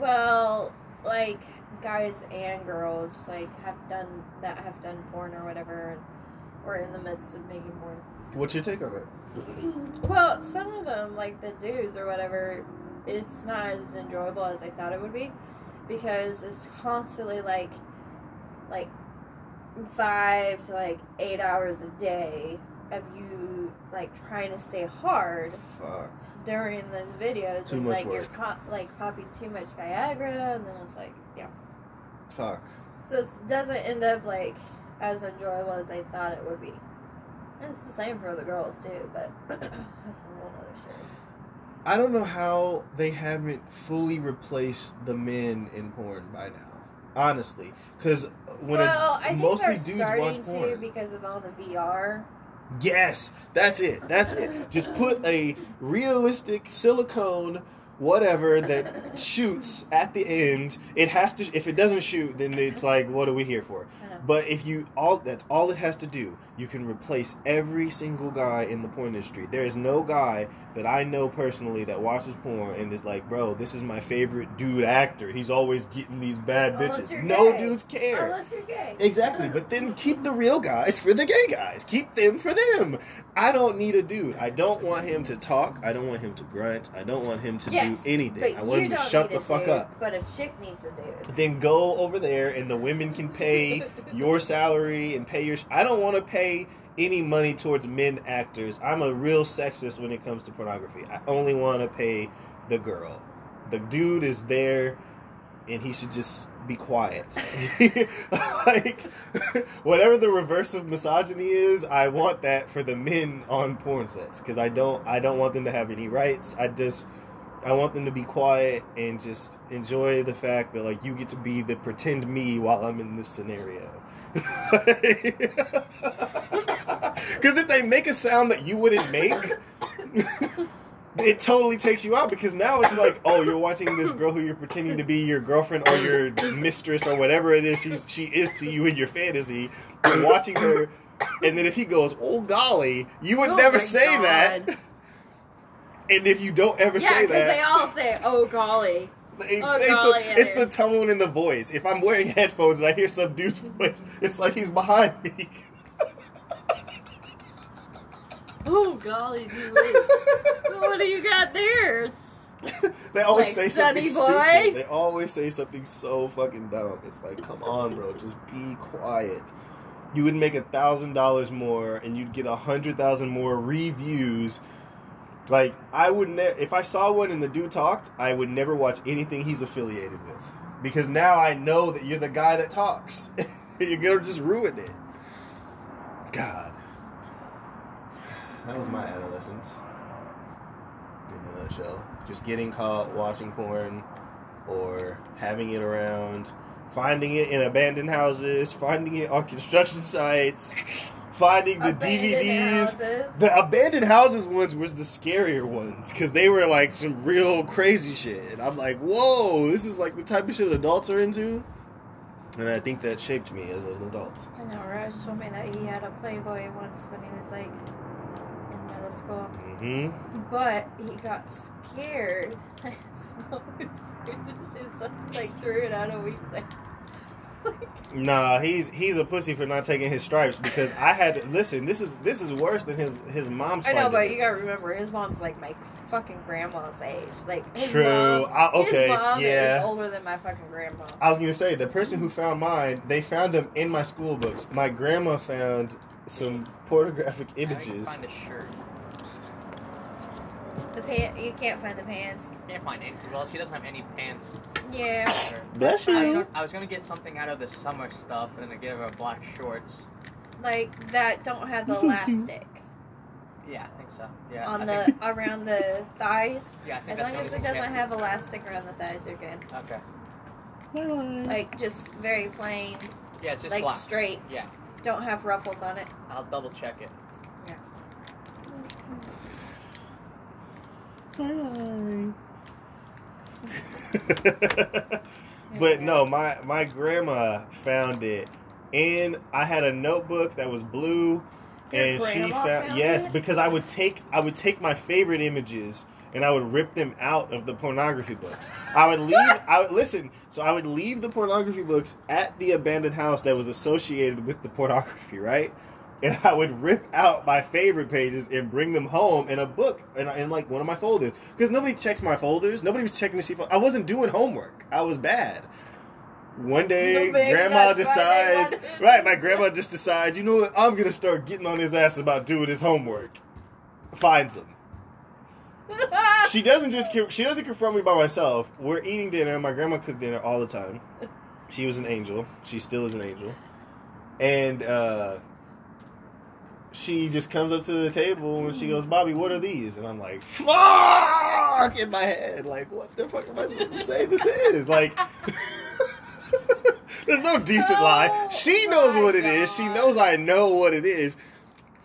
Well, like, guys and girls, like, have done that have done porn or whatever, or in the midst of making porn. What's your take on it? Well, some of them, like the dudes or whatever, it's not as enjoyable as I thought it would be, because it's constantly like, like. five to like eight hours a day of you like trying to stay hard. Fuck. During those videos, too and, much like, work. You're pop, like popping too much Viagra, and then it's like, yeah. Fuck. So it doesn't end up like as enjoyable as I thought it would be. And it's the same for the girls too, but that's a whole other shit. I don't know how they haven't fully replaced the men in porn by now. Honestly, because when well, it, I think mostly dudes watch porn to because of all the V R. Yes, that's it. That's it. Just put a realistic silicone whatever that shoots at the end. It has to. If it doesn't shoot, then it's like, what are we here for? But if you all, that's all it has to do. You can replace every single guy in the porn industry. There is no guy that I know personally that watches porn and is like, bro, this is my favorite dude actor. He's always getting these bad bitches. No dudes care. Unless you're gay. Exactly. But then keep the real guys for the gay guys. Keep them for them. I don't need a dude. I don't want him to talk. I don't want him to grunt. I don't want him to yes, do anything. I want him to shut the fuck dude, up. But a chick needs a dude. Then go over there and the women can pay your salary and pay your... Sh- I don't want to pay any money towards men actors. I'm a real sexist when it comes to pornography. I only want to pay the girl. The dude is there and he should just be quiet. Like, whatever the reverse of misogyny is, I want that for the men on porn sets, because I don't I don't want them to have any rights. I just I want them to be quiet and just enjoy the fact that, like, you get to be the pretend me while I'm in this scenario. Because if they make a sound that you wouldn't make, it totally takes you out. Because now it's like, oh, you're watching this girl who you're pretending to be your girlfriend or your mistress or whatever it is she's, she is to you in your fantasy. You're watching her. And then if he goes, oh, golly, you would oh never say God. that. And if you don't ever yeah, say that... Yeah, because they all say, oh, golly. They oh, say golly. So, it's the tone and the voice. If I'm wearing headphones and I hear some dude's voice, it's like he's behind me. Oh, golly, dude. What do you got there? They always like, say something boy. stupid. They always say something so fucking dumb. It's like, come on, bro. Just be quiet. You would make a thousand dollars more and you'd get one hundred thousand more reviews. Like, I would never, if I saw one and the dude talked, I would never watch anything he's affiliated with. Because now I know that you're the guy that talks. You're gonna just ruin it. God. That was my adolescence. In a nutshell. Just getting caught watching porn or having it around, finding it in abandoned houses, finding it on construction sites. Finding the abandoned D V Ds. Houses. The abandoned houses ones was the scarier ones because they were like some real crazy shit. And I'm like, whoa, this is like the type of shit adults are into. And I think that shaped me as an adult. I know, Raj told me that he had a Playboy once when he was like in middle school. Mm-hmm. But he got scared. I like threw it out a week later. Nah, he's he's a pussy for not taking his stripes because I had to, listen, this is this is worse than his, his mom's I know, fighting. But you gotta remember, his mom's like my fucking grandma's age. Like his True. Mom, I, okay. His mom yeah. is older than my fucking grandma. I was gonna say, the person who found mine, they found them in my school books. My grandma found some pornographic images. I can find a shirt. The pant, you can't find the pants. Can't find it. Well, she doesn't have any pants. Yeah. Bless you. I was, I was gonna get something out of the summer stuff and I gave her black shorts. Like that don't have the so elastic. Cute. Yeah, I think so. Yeah. On I the think... around the thighs. Yeah. I think as long as it doesn't get. have elastic around the thighs, you're good. Okay. Bye. Like just very plain. Yeah, it's just like black. Straight. Yeah. Don't have ruffles on it. I'll double check it. Yeah. But no, my, my grandma found it, and I had a notebook that was blue, and she found, found yes it? because I would take I would take my favorite images and I would rip them out of the pornography books. I would leave I would listen. So I would leave the pornography books at the abandoned house that was associated with the pornography, right? And I would rip out my favorite pages and bring them home in a book and in, in like one of my folders. Because nobody checks my folders. Nobody was checking to see. I wasn't doing homework. I was bad. One day, no, grandma decides. Right, my grandma just decides, you know what? I'm going to start getting on his ass about doing his homework. Finds him. She doesn't just, she doesn't confront me by myself. We're eating dinner. My grandma cooked dinner all the time. She was an angel. She still is an angel. And, uh... she just comes up to the table and she goes, Bobby, what are these? And I'm like, fuck in my head. Like, what the fuck am I supposed to say this is? Like, there's no decent oh, lie. She knows what it God. is. She knows I know what it is.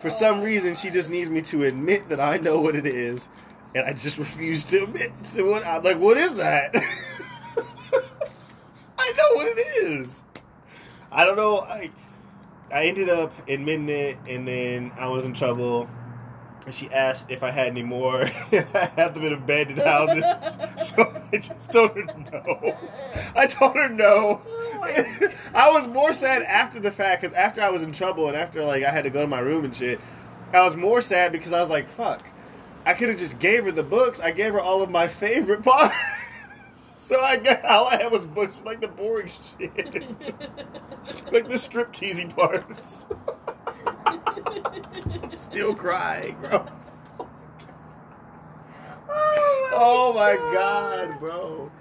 For oh, some reason, God. she just needs me to admit that I know what it is. And I just refuse to admit to what I'm like, what is that? I know what it is. I don't know. I. I ended up admitting it, and then I was in trouble. And she asked if I had any more. I had them in abandoned houses, so I just told her no. I told her no. Oh I was more sad after the fact, because after I was in trouble and after like I had to go to my room and shit, I was more sad because I was like, fuck. I could have just gave her the books. I gave her all of my favorite parts. So I got, all I had was books with, like, the boring shit. Like, the stripteasy parts. Still crying, bro. Oh, my, oh my God. God, bro.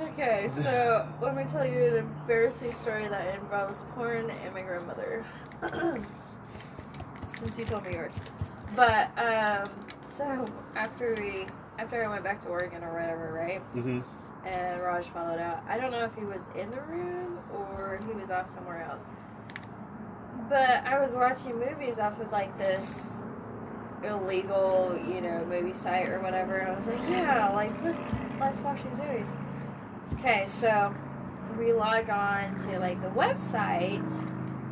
Okay, so let me tell you an embarrassing story that involves porn and my grandmother. Since you told me yours. But, um, so after we... after I went back to Oregon or whatever, right? Mm-hmm. And Raj followed out. I don't know if he was in the room or he was off somewhere else. But I was watching movies off of, like, this illegal, you know, movie site or whatever. And I was like, yeah, like, let's, let's watch these movies. Okay, so we log on to, like, the website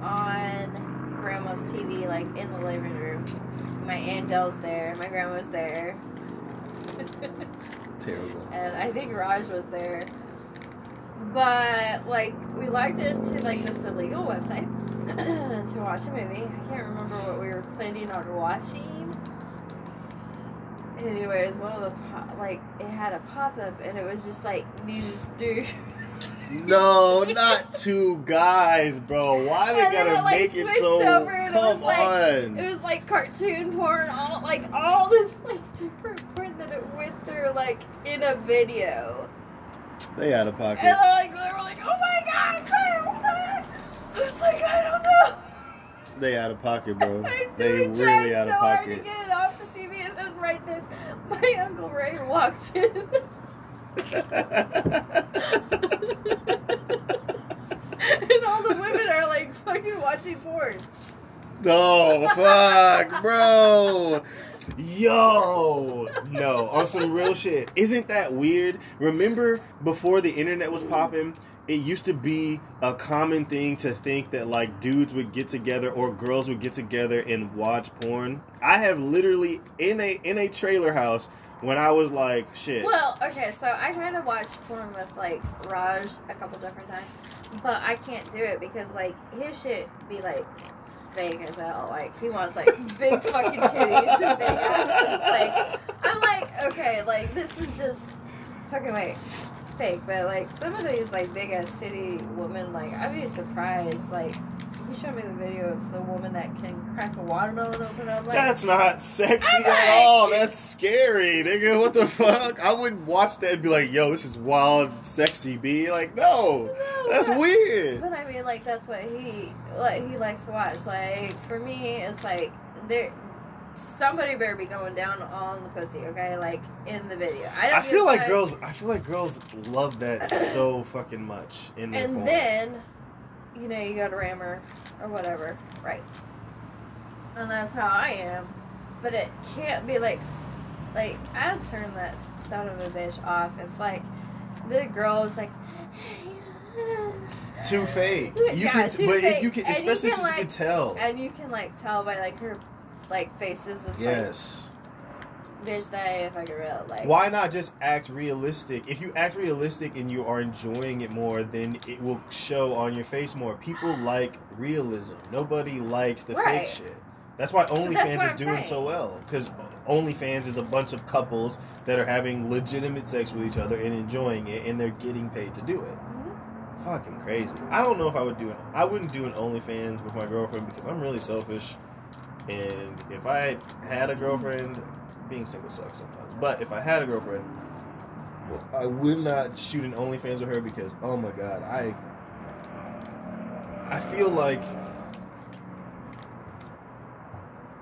on Grandma's T V, like, in the living room. My Aunt Del's there. My grandma's there. Terrible. And I think Raj was there. But, like, we logged into, like, this illegal website to watch a movie. I can't remember what we were planning on watching. Anyways, one of the, pop, like, it had a pop-up, and it was just, like, these dudes. No, not two guys, bro. Why they gotta it, like, make it so? Over, come it was, on. Like, it was like cartoon porn, all like all this like different porn that it went through like in a video. They out of pocket. And like, they were like, oh my god, Claire, what the heck? I was like, I don't know. They out of pocket, bro. They really out so of pocket. I tried so hard to get it off the T V, and then right then, my Uncle Ray walks in. And all the women are like fucking watching porn. Oh fuck, bro. Yo, no, on some real shit. Isn't that weird? Remember before the internet was popping, it used to be a common thing to think that like dudes would get together or girls would get together and watch porn. I have literally in a in a trailer house. When I was like, shit. Well, okay, so I tried to watch porn with, like, Raj a couple different times. But I can't do it because, like, his shit be, like, fake as hell. Like, he wants, like, big fucking titties and big asses. Like, I'm like, okay, like, this is just fucking, like, fake. But, like, some of these, like, big-ass titty women, like, I'd be surprised, like... You showed me the video of the woman that can crack a watermelon open. I'm like, that's not sexy I'm at like, all. That's scary, nigga. What the fuck? I would watch that and be like, yo, this is wild, sexy, B. Like, no, no that's but, weird. But I mean, like, that's what he like. He likes to watch. Like, for me, it's like there. Somebody better be going down on the pussy, okay? Like in the video. I, don't I feel like girls. I feel like girls love that so fucking much. In their and porn. Then. You know, you go to Rammer or whatever, right? And that's how I am. But it can't be like, like I'd turn that son of a bitch off if like the girl is like too fake. You yeah, can, too but fake. If you can, especially you can, like, you can tell, and you can like tell by like her like faces. It's yes. Like, bitch, that ain't fucking real. Like, why not just act realistic? If you act realistic and you are enjoying it more, then it will show on your face more. People like realism. Nobody likes the right. Fake shit. That's why OnlyFans is doing saying. so well. Because OnlyFans is a bunch of couples that are having legitimate sex with each other and enjoying it, and they're getting paid to do it. Mm-hmm. Fucking crazy. I don't know if I would do it. I wouldn't do an OnlyFans with my girlfriend because I'm really selfish. And if I had a girlfriend... Being single sucks sometimes. But if I had a girlfriend, well, I would not shoot an OnlyFans with her because, oh my god, I... I feel like...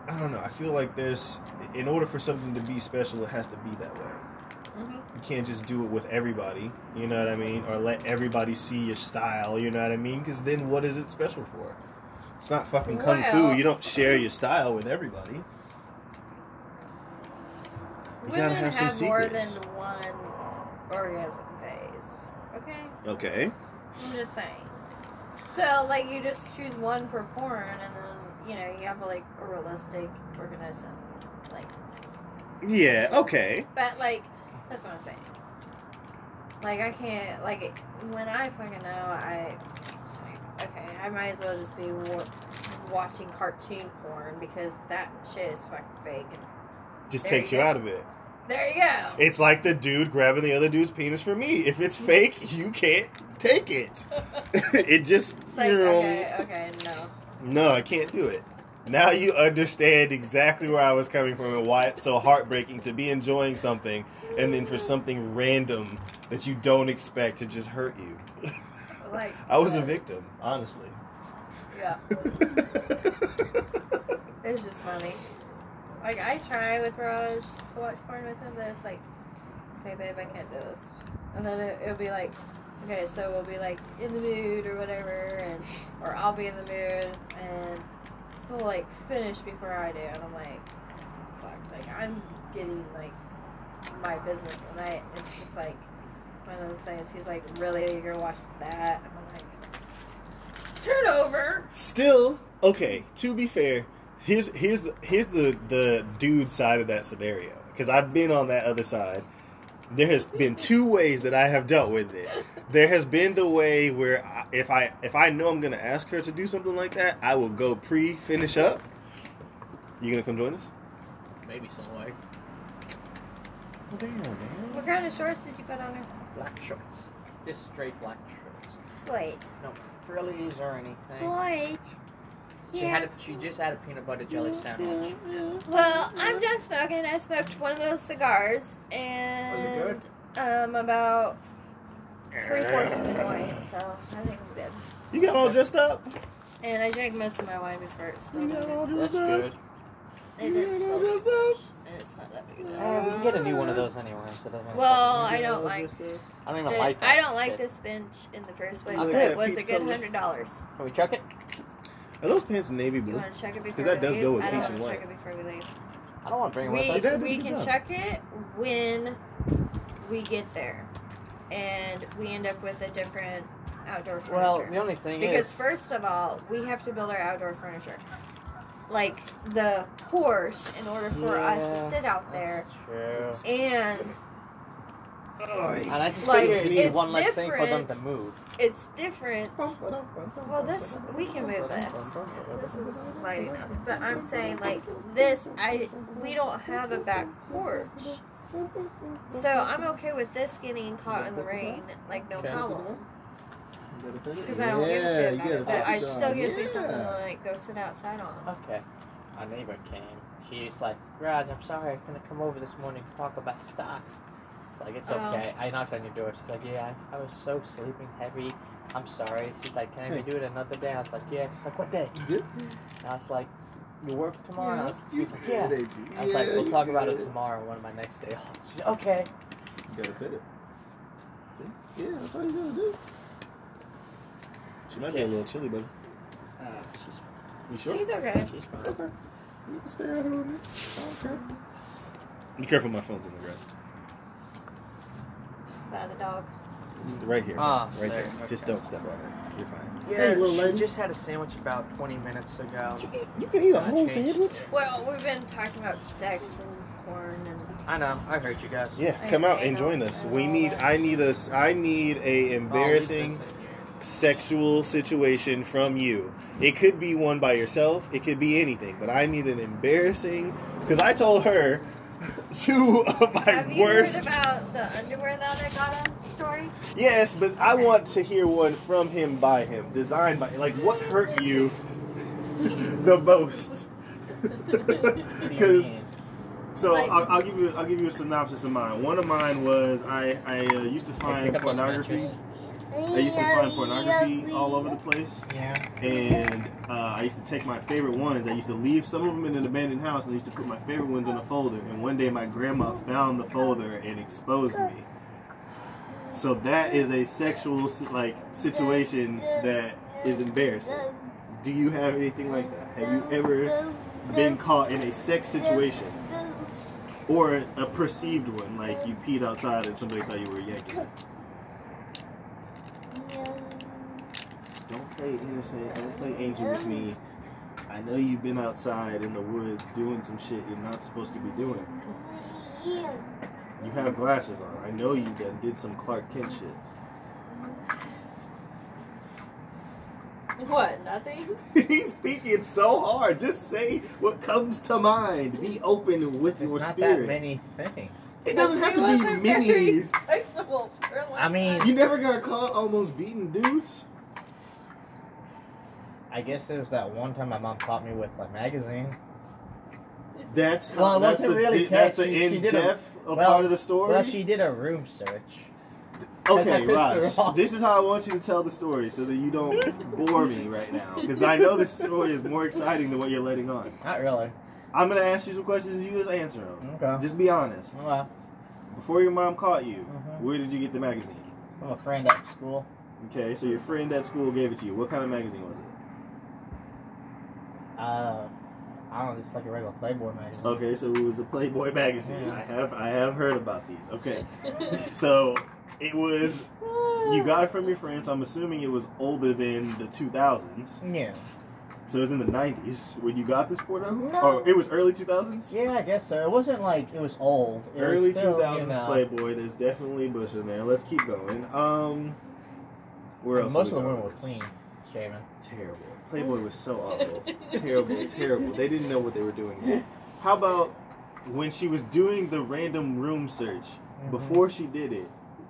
I don't know. I feel like there's... In order for something to be special, it has to be that way. Mm-hmm. You can't just do it with everybody, you know what I mean? Or let everybody see your style, you know what I mean? Because then what is it special for? It's not fucking Kung well. Fu. You don't share your style with everybody. You women have, have more than one orgasm phase, okay? Okay. I'm just saying. So, like, you just choose one for porn, and then, you know, you have, a, like, a realistic organism, like... Yeah, okay. But, like, that's what I'm saying. Like, I can't, like, when I fucking know, I... Okay, I might as well just be watching cartoon porn, because that shit is fucking fake and just there takes you, you out of it. There you go. It's like the dude grabbing the other dude's penis for me. If it's fake, you can't take it. It just... It's like, you know, okay, okay, no. No, I can't do it. Now you understand exactly where I was coming from and why it's so heartbreaking to be enjoying something and then for something random that you don't expect to just hurt you. Like, I was what? a victim, honestly. Yeah. It's just funny. Like, I try with Raj to watch porn with him, but it's like, okay, babe, I can't do this. And then it, it'll be like, okay, so we'll be like in the mood or whatever, and or I'll be in the mood, and he'll like finish before I do, and I'm like, fuck, like I'm getting like my business, and I it's just like one of those things. He's like, really, you're gonna watch that? And I'm like, turn over. Still okay. To be fair, here's here's the here's the the dude side of that scenario, because I've been on that other side. There has been two ways that I have dealt with it. There has been the way where I, if I if I know I'm going to ask her to do something like that, I will go pre-finish up. You going to come join us? Maybe some way. Well, damn, man. What kind of shorts did you put on her? Black shorts. Just straight black shorts. Wait. No frillies or anything. Wait. She yeah. had a, she just had a peanut butter jelly sandwich. Well, I'm done smoking. I smoked one of those cigars, and was it good? Um, about three fourths of the wine, so I think it's good. You got all dressed up. And I drank most of my wine before it smelled. You got all dressed up. That's good. It didn't smell that much, and it's not that big. Uh, we can get a new one of those anyway. So doesn't well, I don't like. I don't even the, like. That I don't like shit. This bench in the first place, but it was a good hundred dollars. Can we check it? Are those pants navy blue? You want to check it before we leave? Because that does go with peach and white. I don't want to check it before we leave. I don't want to bring it with us. We can check it when we get there. And we end up with a different outdoor furniture. Well, the only thing is... Because first of all, we have to build our outdoor furniture. Like, the porch, in order for yeah, us to sit out there. That's true. And... And I just like, figured you need one less thing for them to move. It's different. Well, this, we can move this. This is light enough. But I'm saying, like, this, I we don't have a back porch. So I'm okay with this getting caught in the rain, like, no problem. Because I don't yeah, give a shit about it. But I still gives yeah. me something to, like, go sit outside on. Okay. Our neighbor came. She's like, Raj, I'm sorry, I'm going to come over this morning to talk about stocks. Like, it's okay. Um, I knocked on your door. She's like, yeah, I, I was so sleeping heavy. I'm sorry. She's like, can I do it another day? I was like, yeah. She's like, what day? You good? And I was like, you work tomorrow? Yeah, I was, she was like, yeah. yeah. I was like, we'll talk about it tomorrow, one of my next days. She's like, okay. You gotta fit it. Yeah, that's what you gotta do. She might okay. be a little chilly, buddy. Uh, she's fine. You sure? She's okay. She's fine. Okay. You can stay out here with me. I don't care. Be careful, my phone's in the ground. By the dog. Right here. Ah, right there. there. Okay. Just don't step on it. You're fine. Yeah, hey, little she just had a sandwich about twenty minutes ago. You can, you can eat a whole sandwich? Well, we've been talking about sex and porn and... I know. I heard you guys. Yeah, I come out and join us. We need... I need a... I need a embarrassing sexual situation from you. It could be one by yourself. It could be anything. But I need an embarrassing... Because I told her... Two of my Have you worst. Heard about the underwear that I got on story? Yes, but okay. I want to hear one from him, by him, designed by. Like, what hurt you the most? Because so like, I'll, I'll give you I'll give you a synopsis of mine. One of mine was I I uh, used to find pornography. I used to find pornography all over the place. Yeah. And uh, I used to take my favorite ones. I used to leave some of them in an abandoned house, and I used to put my favorite ones in a folder. And one day my grandma found the folder and exposed me. So that is a sexual like situation that is embarrassing. Do you have anything like that? Have you ever been caught in a sex situation? Or a perceived one, like you peed outside and somebody thought you were a Yankee? Don't play innocent. Don't play angel with me. I know you've been outside in the woods doing some shit you're not supposed to be doing. You have glasses on. I know you done did some Clark Kent shit. What? Nothing? He's thinking so hard. Just say what comes to mind. Be open with There's your spirit. There's not that many things. It doesn't have to be many. Sexual for a long I mean, time. You never got caught almost beating dudes. I guess there was that one time my mom caught me with a magazine. That's how, well, it that's wasn't the, really that's the in-depth well, part of the story? Well, she did a room search. Okay, Raj, this is how I want you to tell the story so that you don't bore me right now. Because I know this story is more exciting than what you're letting on. Not really. I'm going to ask you some questions and you just answer them. Okay. Just be honest. Well. before your mom caught you, mm-hmm. where did you get the magazine? From a friend at school. Okay, so your friend at school gave it to you. What kind of magazine was it? Uh, I don't know, it's like a regular Playboy magazine. Okay, so it was a Playboy magazine. Yeah. I have I have heard about these. Okay, so it was, you got it from your friend, so I'm assuming it was older than the two thousands. Yeah. So it was in the nineties when you got this Porto? No. Or it was early two thousands? Yeah, I guess so. It wasn't like it was old. It early was still, two thousands, you know, Playboy. There's definitely Bush in there. Let's keep going. Um, where else? Most of the women were clean shaven. Terrible. Playboy was so awful. Terrible, terrible. They didn't know what they were doing yet. How about when she was doing the random room search, mm-hmm. before she did it,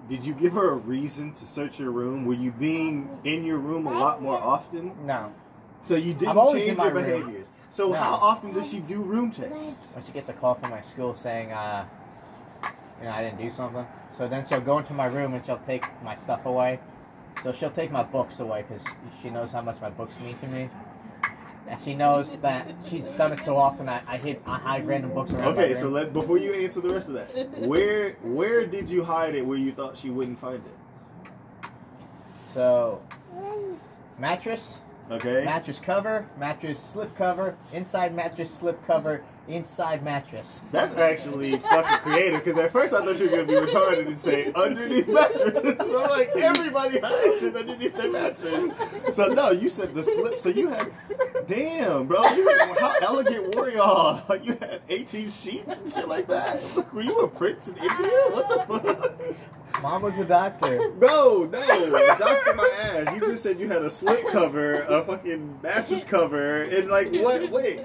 did you give her a reason to search your room? Were you being in your room a lot more often? No. So you didn't change your behaviors. Room. So no. How often does she do room checks? When she gets a call from my school saying, uh, you know, I didn't do something. So then she'll go into my room and she'll take my stuff away. So she'll take my books away because she knows how much my books mean to me. And she knows that she's done it so often that I hid, I hide random books around. Okay, so let, before you answer the rest of that, where where did you hide it where you thought she wouldn't find it? So, mattress. Okay. Mattress cover, mattress slip cover, inside mattress slip cover, inside mattress. That's actually fucking creative, because at first I thought you were going to be retarded and say, underneath mattress. So I'm like, everybody hides it underneath their mattress. So no, you said the slip, so you had, damn, bro, you were, how elegant were y'all? Like, you had eighteen sheets and shit like that. Were you a prince in India? What the fuck? Mom was a doctor. Bro, no. Doctor my ass. You just said you had a slip cover, a fucking mattress cover, and like, what? Wait.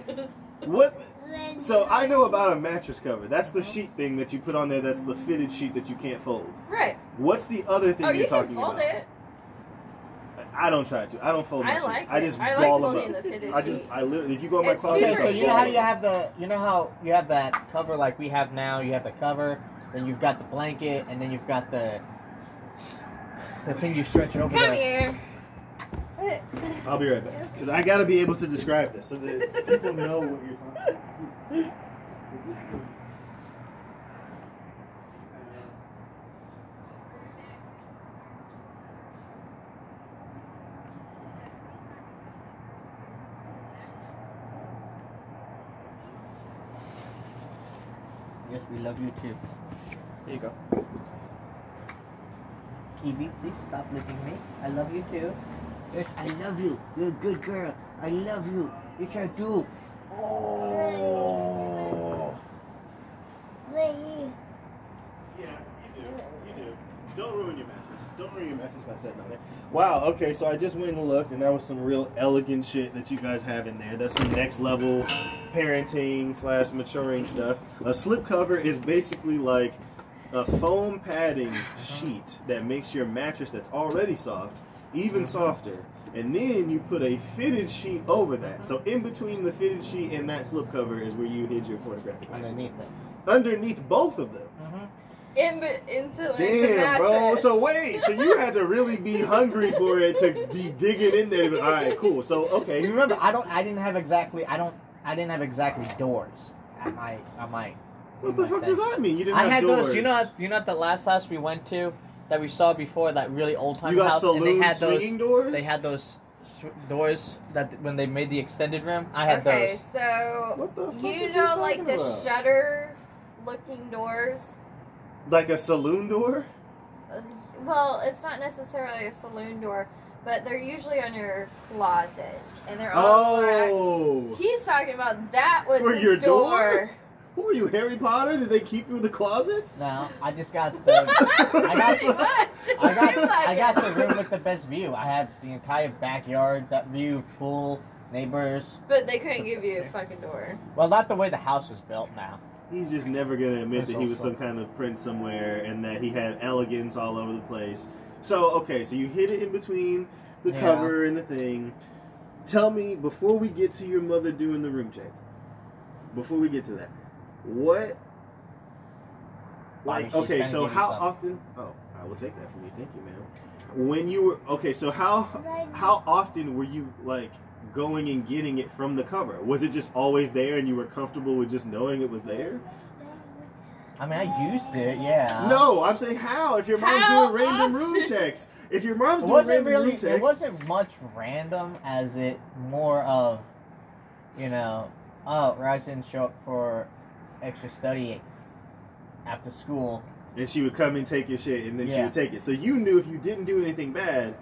What? So I know about a mattress cover. That's the sheet thing that you put on there, that's the fitted sheet that you can't fold. Right. What's the other thing oh, you're you talking about? It. I don't try to. I don't fold my I like sheets. It. I just I ball like them up. The I just, I literally, if you go in my it's closet, so you know how you have the, you know how you have that cover like we have now, you have the cover, then you've got the blanket, and then you've got the the thing you stretch over. Come here. I'll be right back. Because I got to be able to describe this so that people know what you're talking about. Yes, we love you too. There you go. Evie, please stop licking me. I love you too. Yes, I love you. You're a good girl. I love you. Yes, I do. Oh. Yeah, you do. You do. Don't ruin your mattress. Don't ruin your mattress by setting on there. Wow, okay, so I just went and looked, and that was some real elegant shit that you guys have in there. That's some next level parenting slash maturing stuff. A slip cover is basically like a foam padding sheet that makes your mattress that's already soft even softer, and then you put a fitted sheet over that. So in between the fitted sheet and that slip cover is where you hid your pornographic underneath them. Underneath both of them. Mm-hmm. In into damn, bro. So wait, so you had to really be hungry for it to be digging in there. All right, cool. So okay, you remember I don't, I didn't have exactly, I don't, I didn't have exactly doors at my, at my. What the fuck does that mean? You didn't have doors. I had doors. You know, you know, at the last house we went to, that we saw before, that really old time house, and they had those doors? They had those doors that when they made the extended room, I had okay, those. Okay, so what the fuck you know, like the about? Shutter looking doors, like a saloon door. Uh, well, it's not necessarily a saloon door, but they're usually on your closet, and they're all. Oh. Black. He's talking about that was for his your door. door. Who are you, Harry Potter? Did they keep you in the closet? No, I just got the. I got the. I got, I got the room with the best view. I have the entire backyard, that view, pool, neighbors. But they couldn't give you a fucking door. Well, not the way the house was built now. He's just never going to admit that he was some kind of prince somewhere and that he had elegance all over the place. So, okay, so you hid it in between the yeah. cover and the thing. Tell me, before we get to your mother doing the room check, before we get to that, what? Like, okay, so how often? Oh, I will take that from you. Thank you, ma'am. When you were okay, so how how often were you like going and getting it from the cover? Was it just always there, and you were comfortable with just knowing it was there? I mean, I used it, yeah. No, I'm saying how? If your mom's how doing random room checks. If your mom's doing random really, room checks. It wasn't much random as it more of, you know, oh, Raj didn't show up for extra study after school. And she would come and take your shit, and then yeah. she would take it. So you knew if you didn't do anything bad,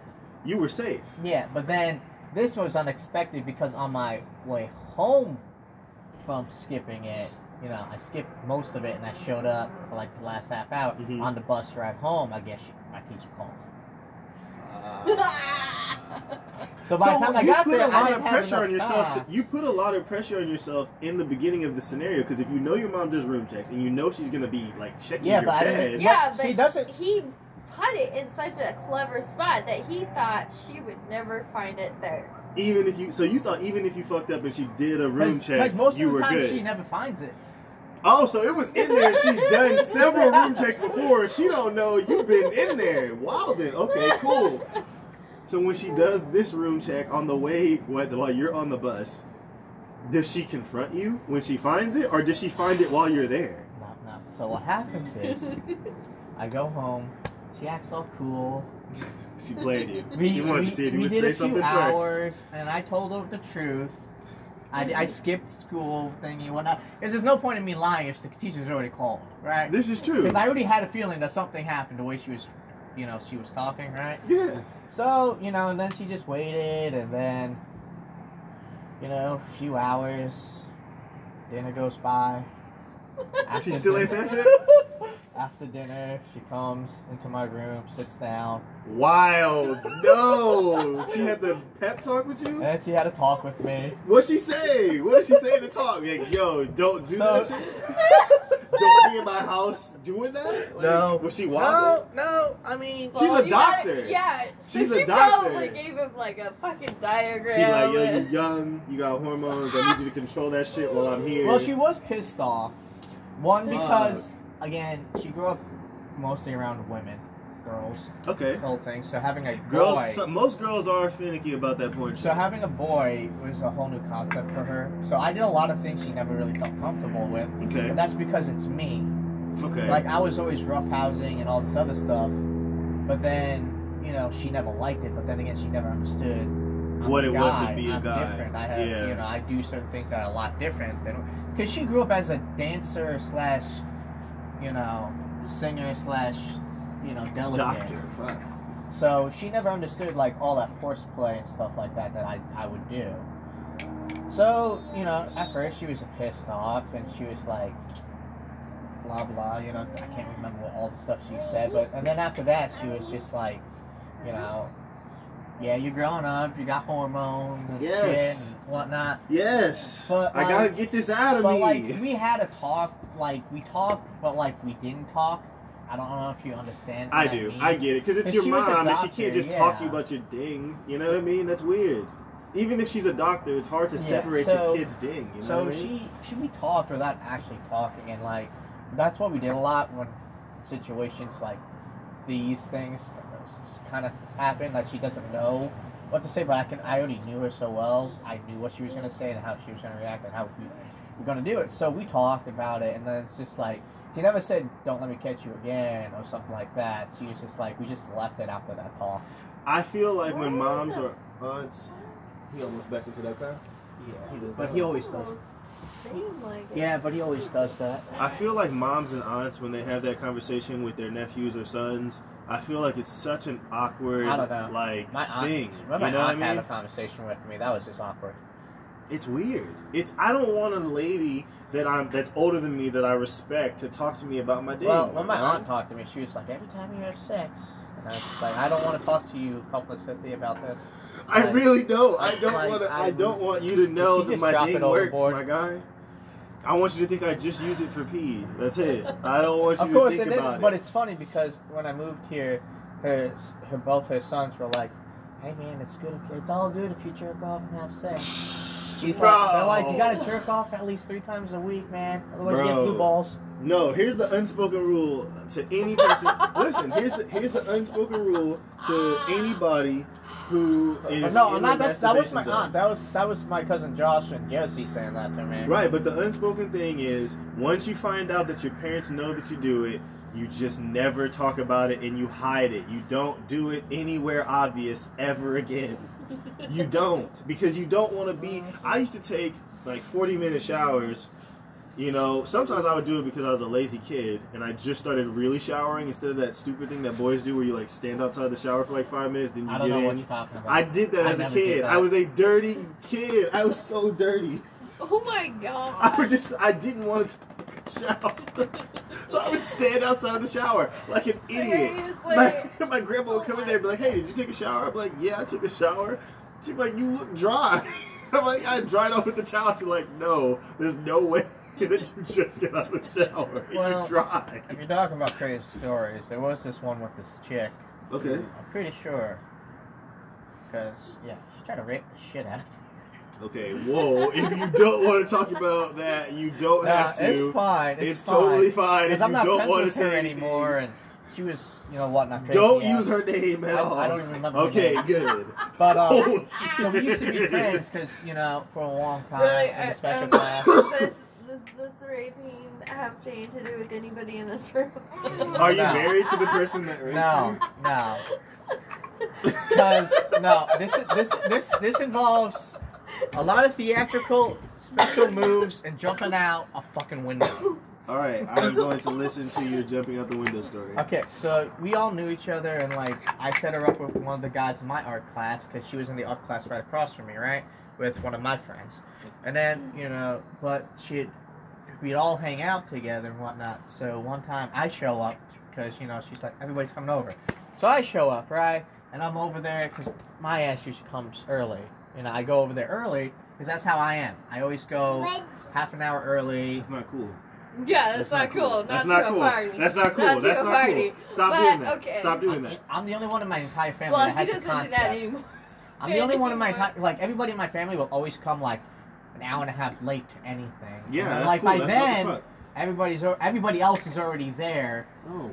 you were safe. Yeah, but then this was unexpected because on my way home from skipping it, you know, I skipped most of it, and I showed up for like the last half hour. Mm-hmm. On the bus ride home, I guess she, my teacher called. Uh, so by so the time I got there, I didn't have enough time. You put a lot of pressure on yourself in the beginning of the scenario, because if you know your mom does room checks and you know she's gonna be like checking yeah, your but bed, yeah, but she doesn't. He put it in such a clever spot that he thought she would never find it there. Even if you, so you thought even if you fucked up and she did a room Cause, check, cause most you of the were time good. She never finds it. Oh, so it was in there. She's done several room checks before. She don't know you've been in there. Wow, then. Okay, cool. So when she does this room check on the way, what, while you're on the bus, does she confront you when she finds it, or does she find it while you're there? No, no. So what happens is, I go home. She acts all cool. She played you. We, she wanted we, to see it. You would say something hours, first. And I told her the truth. I, I skipped school thingy and whatnot. Because there's no point in me lying if the teacher's already called, right? This is true. Because I already had a feeling that something happened the way she was, you know, she was talking, right? Yeah. So, you know, and then she just waited, and then, you know, a few hours, dinner goes by. She still ain't said shit? After dinner, she comes into my room, sits down. Wild. No. She had the pep talk with you? And she had a talk with me. What'd she say? What did she say in the talk? Like, yo, don't do so, that shit? Don't be in my house doing that? Like, no. Was she wild? No, no. I mean, well, she's a doctor. Gotta, yeah. So she's she a doctor. Probably gave him, like, a fucking diagram. She like, yo, you're young. You got hormones. I need you to control that shit while I'm here. Well, she was pissed off. One, because... Uh, Again, she grew up mostly around women, girls, okay, the whole thing. So having a girls, boy, so, most girls are finicky about that point. So having a boy was a whole new concept for her. So I did a lot of things she never really felt comfortable with. Okay, but that's because it's me. Okay, like I was always roughhousing and all this other stuff, but then you know she never liked it. But then again, she never understood I'm what it guy. was to be a I'm guy. Different. I have, yeah. you know, I do certain things that are a lot different than because she grew up as a dancer slash. You know, singer slash, you know, delegate. Doctor, fuck. So she never understood, like, all that horseplay and stuff like that that I, I would do. So, you know, at first she was pissed off, and she was like, blah, blah, you know, I can't remember all the stuff she said, but, and then after that she was just like, you know, yeah, you're growing up, you got hormones and yes. shit and whatnot. Yes. But, like, I gotta get this out of but, me. Like, we had a talk, like, we talked, but, like, we didn't talk. I don't know if you understand. I do. I, mean. I get it. Because it's your mom, doctor, and she can't just yeah. talk to you about your ding. You know what I mean? That's weird. Even if she's a doctor, it's hard to yeah, separate so, your kid's ding. You know so what I mean? she, she, we talked without actually talking, and, like, that's what we did a lot when situations like these things kind of happened, like she doesn't know what to say, but I can I already knew her so well. I knew what she was going to say and how she was going to react and how we were going to do it. So we talked about it, and then it's just like she never said don't let me catch you again or something like that. She was just like, we just left it after that talk. I feel like when moms or aunts, he almost backed into that car. Yeah, he does, but he always does. Yeah, but he always does that. I feel like moms and aunts, when they have that conversation with their nephews or sons, I feel like it's such an awkward, I don't know. like, my aunt, thing. My you know aunt what I mean? had a conversation with me. That was just awkward. It's weird. It's I don't want a lady that I'm that's older than me that I respect to talk to me about my day. Well, when my aunt talked to me, she was like, every time you have sex. And I was just like, I don't want to talk to you, complicity, about this. I like, really don't. I don't like, want to. I, I don't want you to know that my thing works, my guy. I want you to think I just use it for pee. That's it. I don't want you of course, to think about it. But it's funny because when I moved here, her, her both her sons were like, "Hey man, it's good. It's all good if you jerk off and have sex." She's like, they're like, "You gotta jerk off at least three times a week, man. Otherwise, Bro. you get blue balls." No, here's the unspoken rule to any person. Listen, here's the here's the unspoken rule to anybody who is no, in not, that's, that was my aunt. That was that was my cousin Josh and Jesse saying that to me. Right, but the unspoken thing is, once you find out that your parents know that you do it, you just never talk about it and you hide it. You don't do it anywhere obvious ever again. You don't, because you don't want to be. I used to take like forty minute showers. You know, sometimes I would do it because I was a lazy kid and I just started really showering instead of that stupid thing that boys do where you like stand outside the shower for like five minutes, then you I don't get know in. What you're talking about. I did that I as a kid. I was a dirty kid. I was so dirty. Oh my god. I would just I didn't want to shower. So I would stand outside the shower like an idiot. Seriously? My, my grandma would come oh in there and be like, "Hey, did you take a shower?" I'd be like, "Yeah, I took a shower." She'd be like, "You look dry." I'm like, "I dried off with the towel." She's like, "No, there's no way that you just get out of the shower and well, you dry." If you're talking about crazy stories, there was this one with this chick. Okay. I'm pretty sure. Because, yeah, she tried to rape the shit out of me. Okay, whoa. If you don't want to talk about that, you don't nah, have to. It's fine. It's, it's fine. Totally fine if I'm you not don't want to say anymore. And she was, you know, what not crazy. Don't else. Use her name at I, all. I don't even remember. Okay, her name. Good. But um, oh, so we used to be friends because, you know, for a long time really, in the special um, class. Does this, this raping have anything to do with anybody in this room? Are you no. married to the person that raped no, you? No, no. Because no, this this this this involves a lot of theatrical special moves and jumping out a fucking window. Alright, I'm going to listen to your jumping out the window story. Okay, so we all knew each other, and like, I set her up with one of the guys in my art class, because she was in the art class right across from me, right? With one of my friends. And then, you know, but she'd, we'd all hang out together and whatnot. So one time, I show up, because, you know, she's like, everybody's coming over. So I show up, right? And I'm over there, because my ass usually comes early. You know, I go over there early because that's how I am. I always go half an hour early. That's not cool. Yeah, that's, that's not, not cool. cool. That's not, not cool. Party. That's not cool. Not that's not cool. Stop but, doing that. Okay. Stop doing I'm, that. I'm the only one in my entire family well, that has the concept. Well, he doesn't do that anymore. I'm the only one in my entire... Like, everybody in my family will always come, like, an hour and a half late to anything. Yeah, and that's like, cool. By that's then, everybody's everybody else is already there. Oh.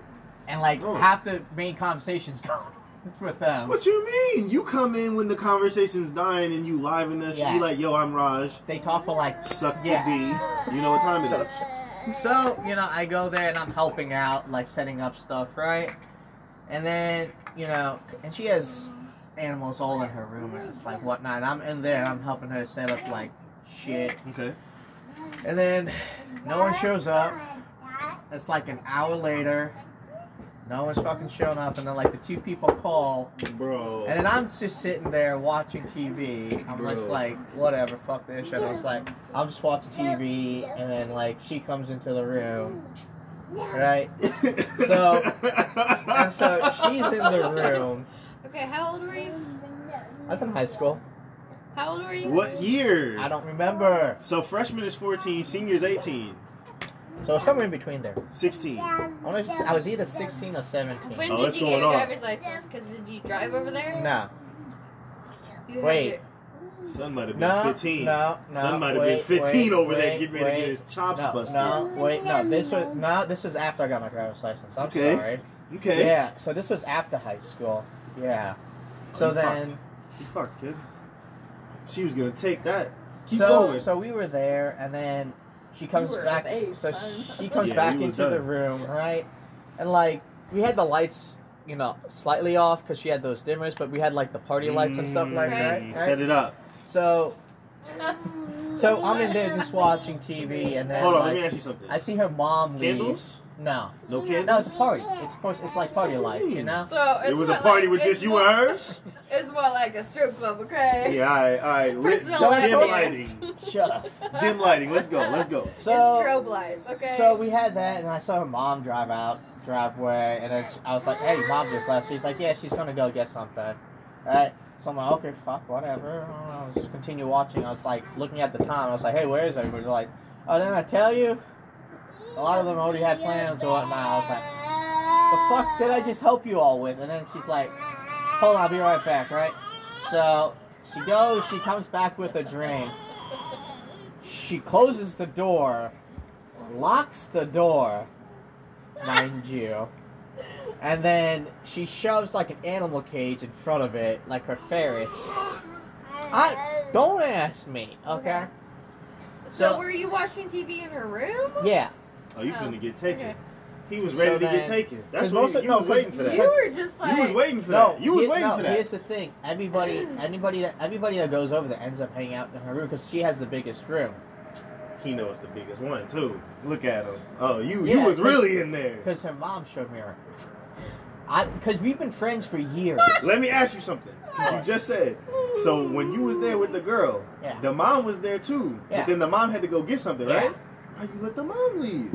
And, like, oh. half the main conversation's gone. With them. What you mean? You come in when the conversation's dying and you liven that yeah. shit. You like, "Yo, I'm Raj." They talk for like suck yeah. the D. You know what time it is. So you know, I go there and I'm helping out, like setting up stuff, right? And then you know, and she has animals all in her room and it's like whatnot. And I'm in there, and I'm helping her set up like shit. Okay. And then no one shows up. It's like an hour later. No one's fucking showing up, and then like the two people call, bro. And then I'm just sitting there watching T V. I'm bro. just like, whatever, fuck this shit. I was like, I'm just watching T V, and then like she comes into the room, right? so, and so she's in the room. Okay, how old were you? I was in high school. How old were you? What year? I don't remember. So freshman is fourteen, senior's eighteen. So somewhere in between there. sixteen. I, wanna, I was either sixteen or seventeen. When oh, did you get your driver's license? Because did you drive over there? No. You wait. Your... Son might have been no, fifteen. No, no, Son might have been fifteen wait, over wait, there getting ready wait, to get his chops no, busted. No, wait, no. This was no. This was after I got my driver's license. I'm okay. sorry. Okay. Yeah, so this was after high school. Yeah. So oh, you then... You fucked, kid. She was going to take that. Keep so, going. So we were there, and then... She comes back eight, so she comes yeah, back into done. the room, right? And like we had the lights, you know, slightly off because she had those dimmers, but we had like the party lights and stuff like that. Right. Right? Set it up. So So I'm in there just watching T V and then Hold on, like, let me ask you something. I see her mom leave. Candles? No. No candles? No, it's a party. It's of course it's like party lights, you know? So it's it was a party like, with just you and her? It's more like a strip club, okay? Yeah, alright, alright. Dim lighting. Shut up. Dim lighting, let's go, let's go. So, it's strobe lights, okay? So we had that, and I saw her mom drive out, driveway, and then I was like, "Hey, mom just left." She's like, "Yeah, she's gonna go get something." Alright? So I'm like, "Okay, fuck, whatever." I'll just continue watching. I was like, looking at the time, I was like, "Hey, where is everybody?" They're like, "Oh, didn't I tell you? A lot of them already had plans or whatnot." I was like, "The fuck did I just help you all with?" And then she's like, "Hold on, I'll be right back," right? So she goes, she comes back with a drink. She closes the door, locks the door, mind you. And then she shoves like an animal cage in front of it, like her ferrets. I don't ask me, okay? So, so were you watching T V in her room? Yeah. Oh, you finna get taken. Okay. He was ready so to then, get taken. That's what you, you no, was waiting for that. You were just like... You was waiting for no, that. You was he, waiting no, for that. Here's the thing. Everybody anybody, that, everybody that goes over there ends up hanging out in her room because she has the biggest room. He knows the biggest one, too. Look at him. Oh, you, yeah, you was really in there. Because her mom showed me her. Because we've been friends for years. Let me ask you something. You just said... So when you was there with the girl, yeah. the mom was there, too. Yeah. But then the mom had to go get something, right? Yeah. Why you let the mom leave?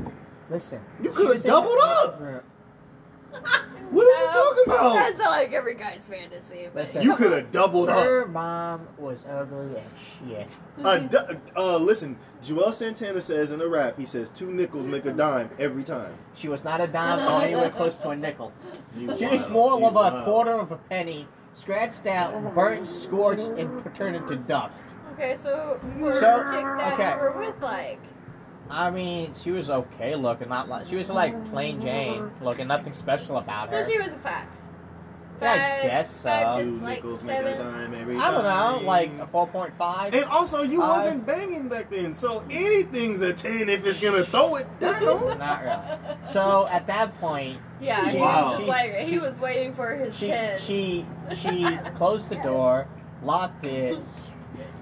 Listen. You could have doubled up. What are no, you talking about? That's not like every guy's fantasy. Listen, you could have doubled her up. Her mom was ugly as shit. Uh, uh, listen, Joel Santana says in a rap, he says, two nickels make a dime every time. She was not a dime or anywhere close to a nickel. You she was more of a quarter of a penny, scratched out, burnt, scorched, and turned into dust. Okay, so we're so, a chick that okay. you were with, like... I mean, she was okay looking, not like she was like plain Jane looking, nothing special about her. So she was a five. five yeah, I guess so. Five, just like seven. I don't know, like a four point five. And also, you five. wasn't banging back then, so anything's a ten if it's gonna throw it down. Not really. So at that point, yeah, she, wow. he was like he was waiting for his she, ten. She she closed the door, locked it.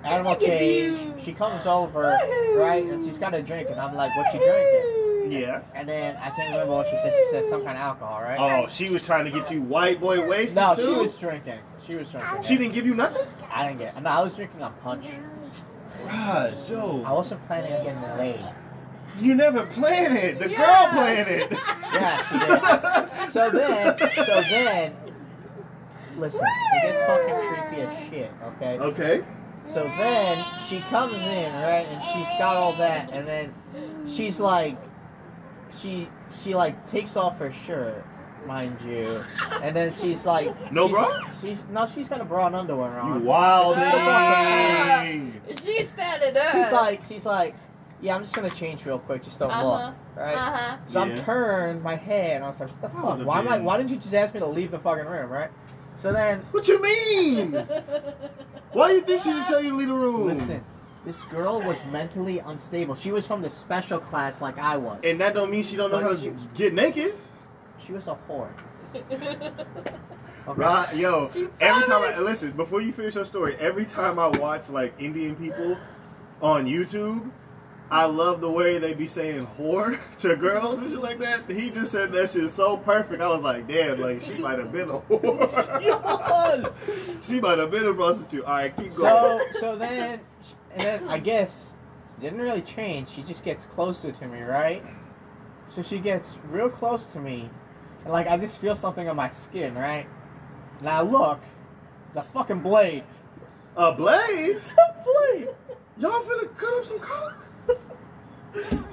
Animal cage. She comes over, right, and she's got a drink, and I'm like, "What you drinking?" Yeah. And then I can't remember what she said. She said some kind of alcohol, right? Oh, she was trying to get you white boy wasted no, too. No, she was drinking. She was drinking. She didn't give you nothing. I didn't get. No, I was drinking a punch. Raj, yo. I wasn't planning on getting laid. You never planned it. The yeah. girl planned it. Yeah, she did. So then, so then, listen, it gets fucking creepy as shit. Okay. Okay. So then she comes in, right, and she's got all that, and then she's like, she she like takes off her shirt, mind you, and then she's like, no she's bra, like, she's no, she's got a bra and underwear on. You wild thing. She set it up. She's like, she's like, yeah, I'm just gonna change real quick, just don't uh-huh. look, right? Uh-huh. So yeah. I turned my head, and I was like, what the fuck? Why been. am I? Why didn't you just ask me to leave the fucking room, right? So then... What you mean? Why do you think she didn't tell you to leave the room? Listen, this girl was mentally unstable. She was from the special class like I was. And that don't mean she don't know but how to was, get naked. She was a whore. Okay. Right, yo, every time I... Listen, before you finish your story, every time I watch, like, Indian people on YouTube... I love the way they be saying whore to girls and shit like that. He just said that shit so perfect. I was like, damn, like, she might have been a whore. She was. She might have been a prostitute. All right, keep going. So, so then, and then I guess she didn't really change. She just gets closer to me, right? So she gets real close to me. And, like, I just feel something on my skin, right? And I look. It's a fucking blade. A blade? It's a blade. Y'all finna cut up some cock?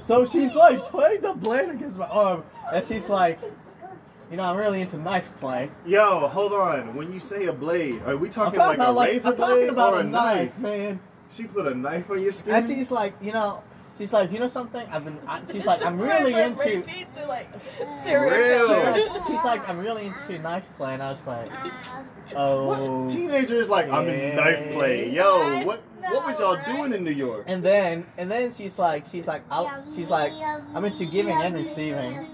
So she's like playing the blade against my arm, and she's like, you know, I'm really into knife play. Yo, hold on. When you say a blade, are we talking, talking like a like, razor I'm blade about or a knife? knife? Man, she put a knife on your skin. And she's like, you know, she's like, you know something? I've been. I, she's like, I'm really into. To like, real. She's, like, she's like, I'm really into knife play, and I was like, oh. What teenager is like, yeah. I'm in knife play. Yo, what? What was y'all doing in New York? And then, and then she's like, she's like, I'll, she's like, I'm into giving and receiving.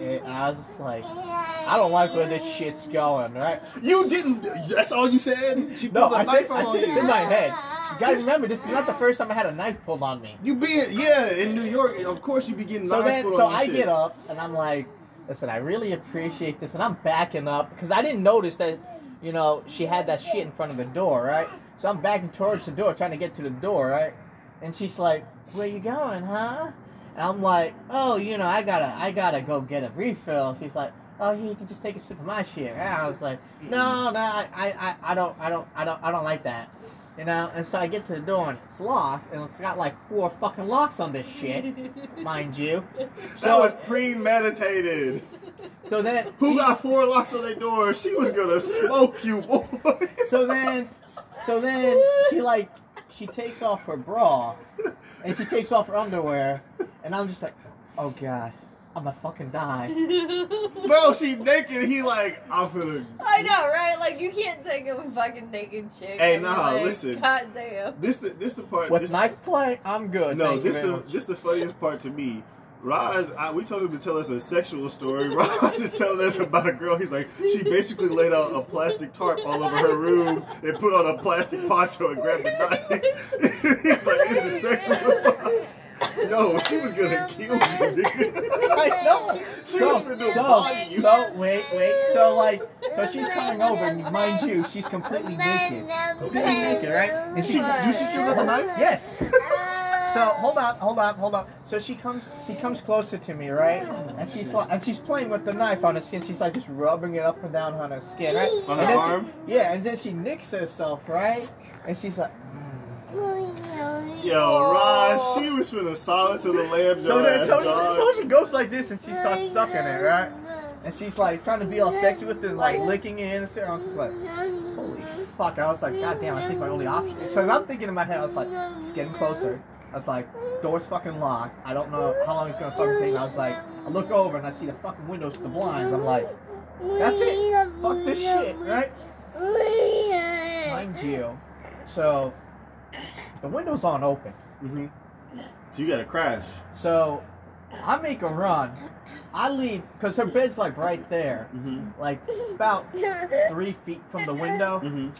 And I was just like, I don't like where this shit's going, right? You didn't. That's all you said. She no, I said, I said it in my head. You gotta remember, this is not the first time I had a knife pulled on me. You be yeah in New York, of course you be getting so knife then, pulled so on you. So I shit. get up and I'm like, listen, I really appreciate this, and I'm backing up because I didn't notice that, you know, she had that shit in front of the door, right? So I'm backing towards the door, trying to get to the door, right? And she's like, where you going, huh? And I'm like, oh, you know, I gotta I gotta go get a refill. She's like, oh, you can just take a sip of my shit. And I was like, no, no, I, I, I don't I don't I don't I don't like that. You know, and so I get to the door and it's locked, and it's got like four fucking locks on this shit, mind you. So, that was premeditated. So then who got four locks on their door? She was gonna smoke you, boy. So then So then she like she takes off her bra and she takes off her underwear, and I'm just like, oh god, I'm gonna fucking die. Bro, she naked. He like, I'm finna. I know, right? Like, you can't take it with fucking naked chick. Hey, nah, like, listen. God damn. This the this the part. With this, knife play, I'm good. No, Thank this the much. this the funniest part to me. Raj, I, we told him to tell us a sexual story. Raj is telling us about a girl. He's like, she basically laid out a plastic tarp all over her room and put on a plastic poncho and grabbed a knife. He's like, this is sexual. No, she was gonna kill you, nigga. I know. She so, was gonna so, body you. So, wait, wait. So, like, so she's coming over, and mind you, she's completely naked. Completely naked, right? And she, do she still have the knife? Yes. So, hold on, hold on, hold on. So she comes, she comes closer to me, right? And she's like, and she's playing with the knife on her skin. She's like just rubbing it up and down on her skin, right? On her arm? She, yeah, and then she nicks herself, right? And she's like, yo, Raj, she was from the silence of the lambs. So, so, so she goes like this and she starts sucking it, right? And she's like trying to be all sexy with it, like licking it and shit. I'm just like, holy fuck. I was like, god damn, I think my only option. So as I'm thinking in my head, I was like, it's getting closer. I was like, door's fucking locked. I don't know how long it's gonna fucking take. I was like, I look over and I see the fucking windows to the blinds. I'm like, that's it. Fuck this shit, right? Mind you. So. The window's on open. Mm-hmm. So you got to crash. So I make a run. I leave, because her bed's like right there. Mm-hmm. Like about three feet from the window. Mm-hmm.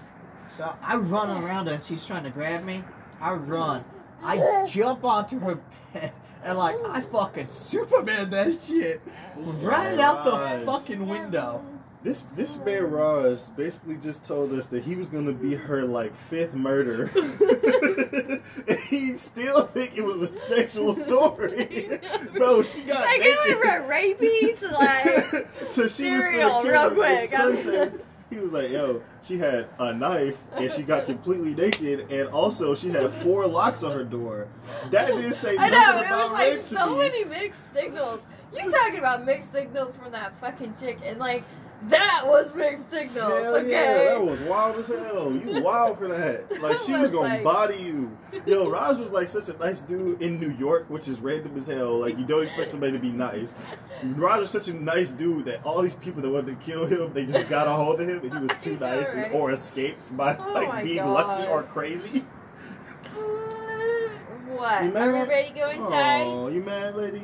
So I run around her and she's trying to grab me. I run. I jump onto her bed and like I fucking Superman that shit. Right out the fucking window. This this man Raj basically just told us that he was gonna be her like fifth murder. And he still think it was a sexual story. Bro, she got like naked. It went from rapey to like so she cereal was real quick. Sunset, he was like, yo, she had a knife and she got completely naked and also she had four locks on her door. That didn't say nothing about rape. I know, it was like so me. Many mixed signals. You talking about mixed signals from that fucking chick and like that was mixed signals, hell okay? Yeah, that was wild as hell. You wild for that. Like, she was gonna like... body you. Yo, Raj was, like, such a nice dude in New York, which is random as hell. Like, you don't expect somebody to be nice. Raj was such a nice dude that all these people that wanted to kill him, they just got a hold of him, and he was too nice and, or escaped by, oh like, being God. Lucky or crazy. What? You mad? Are we ready to go inside? Oh, you mad, lady?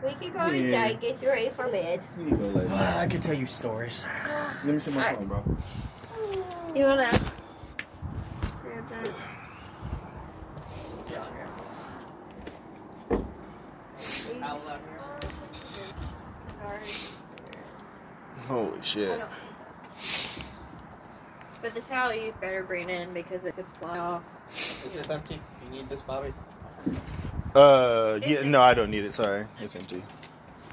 We can go yeah. inside, get you ready for bed. You need to go lay down. Uh, I can tell you stories. Let me see my phone, right. Bro. You wanna grab that? Yeah, I'll grab it. I love her. Holy shit. But the towel you better bring in because it could fly off. Is this empty? You need this, Bobby? Uh, yeah, no, I don't need it, sorry. It's empty.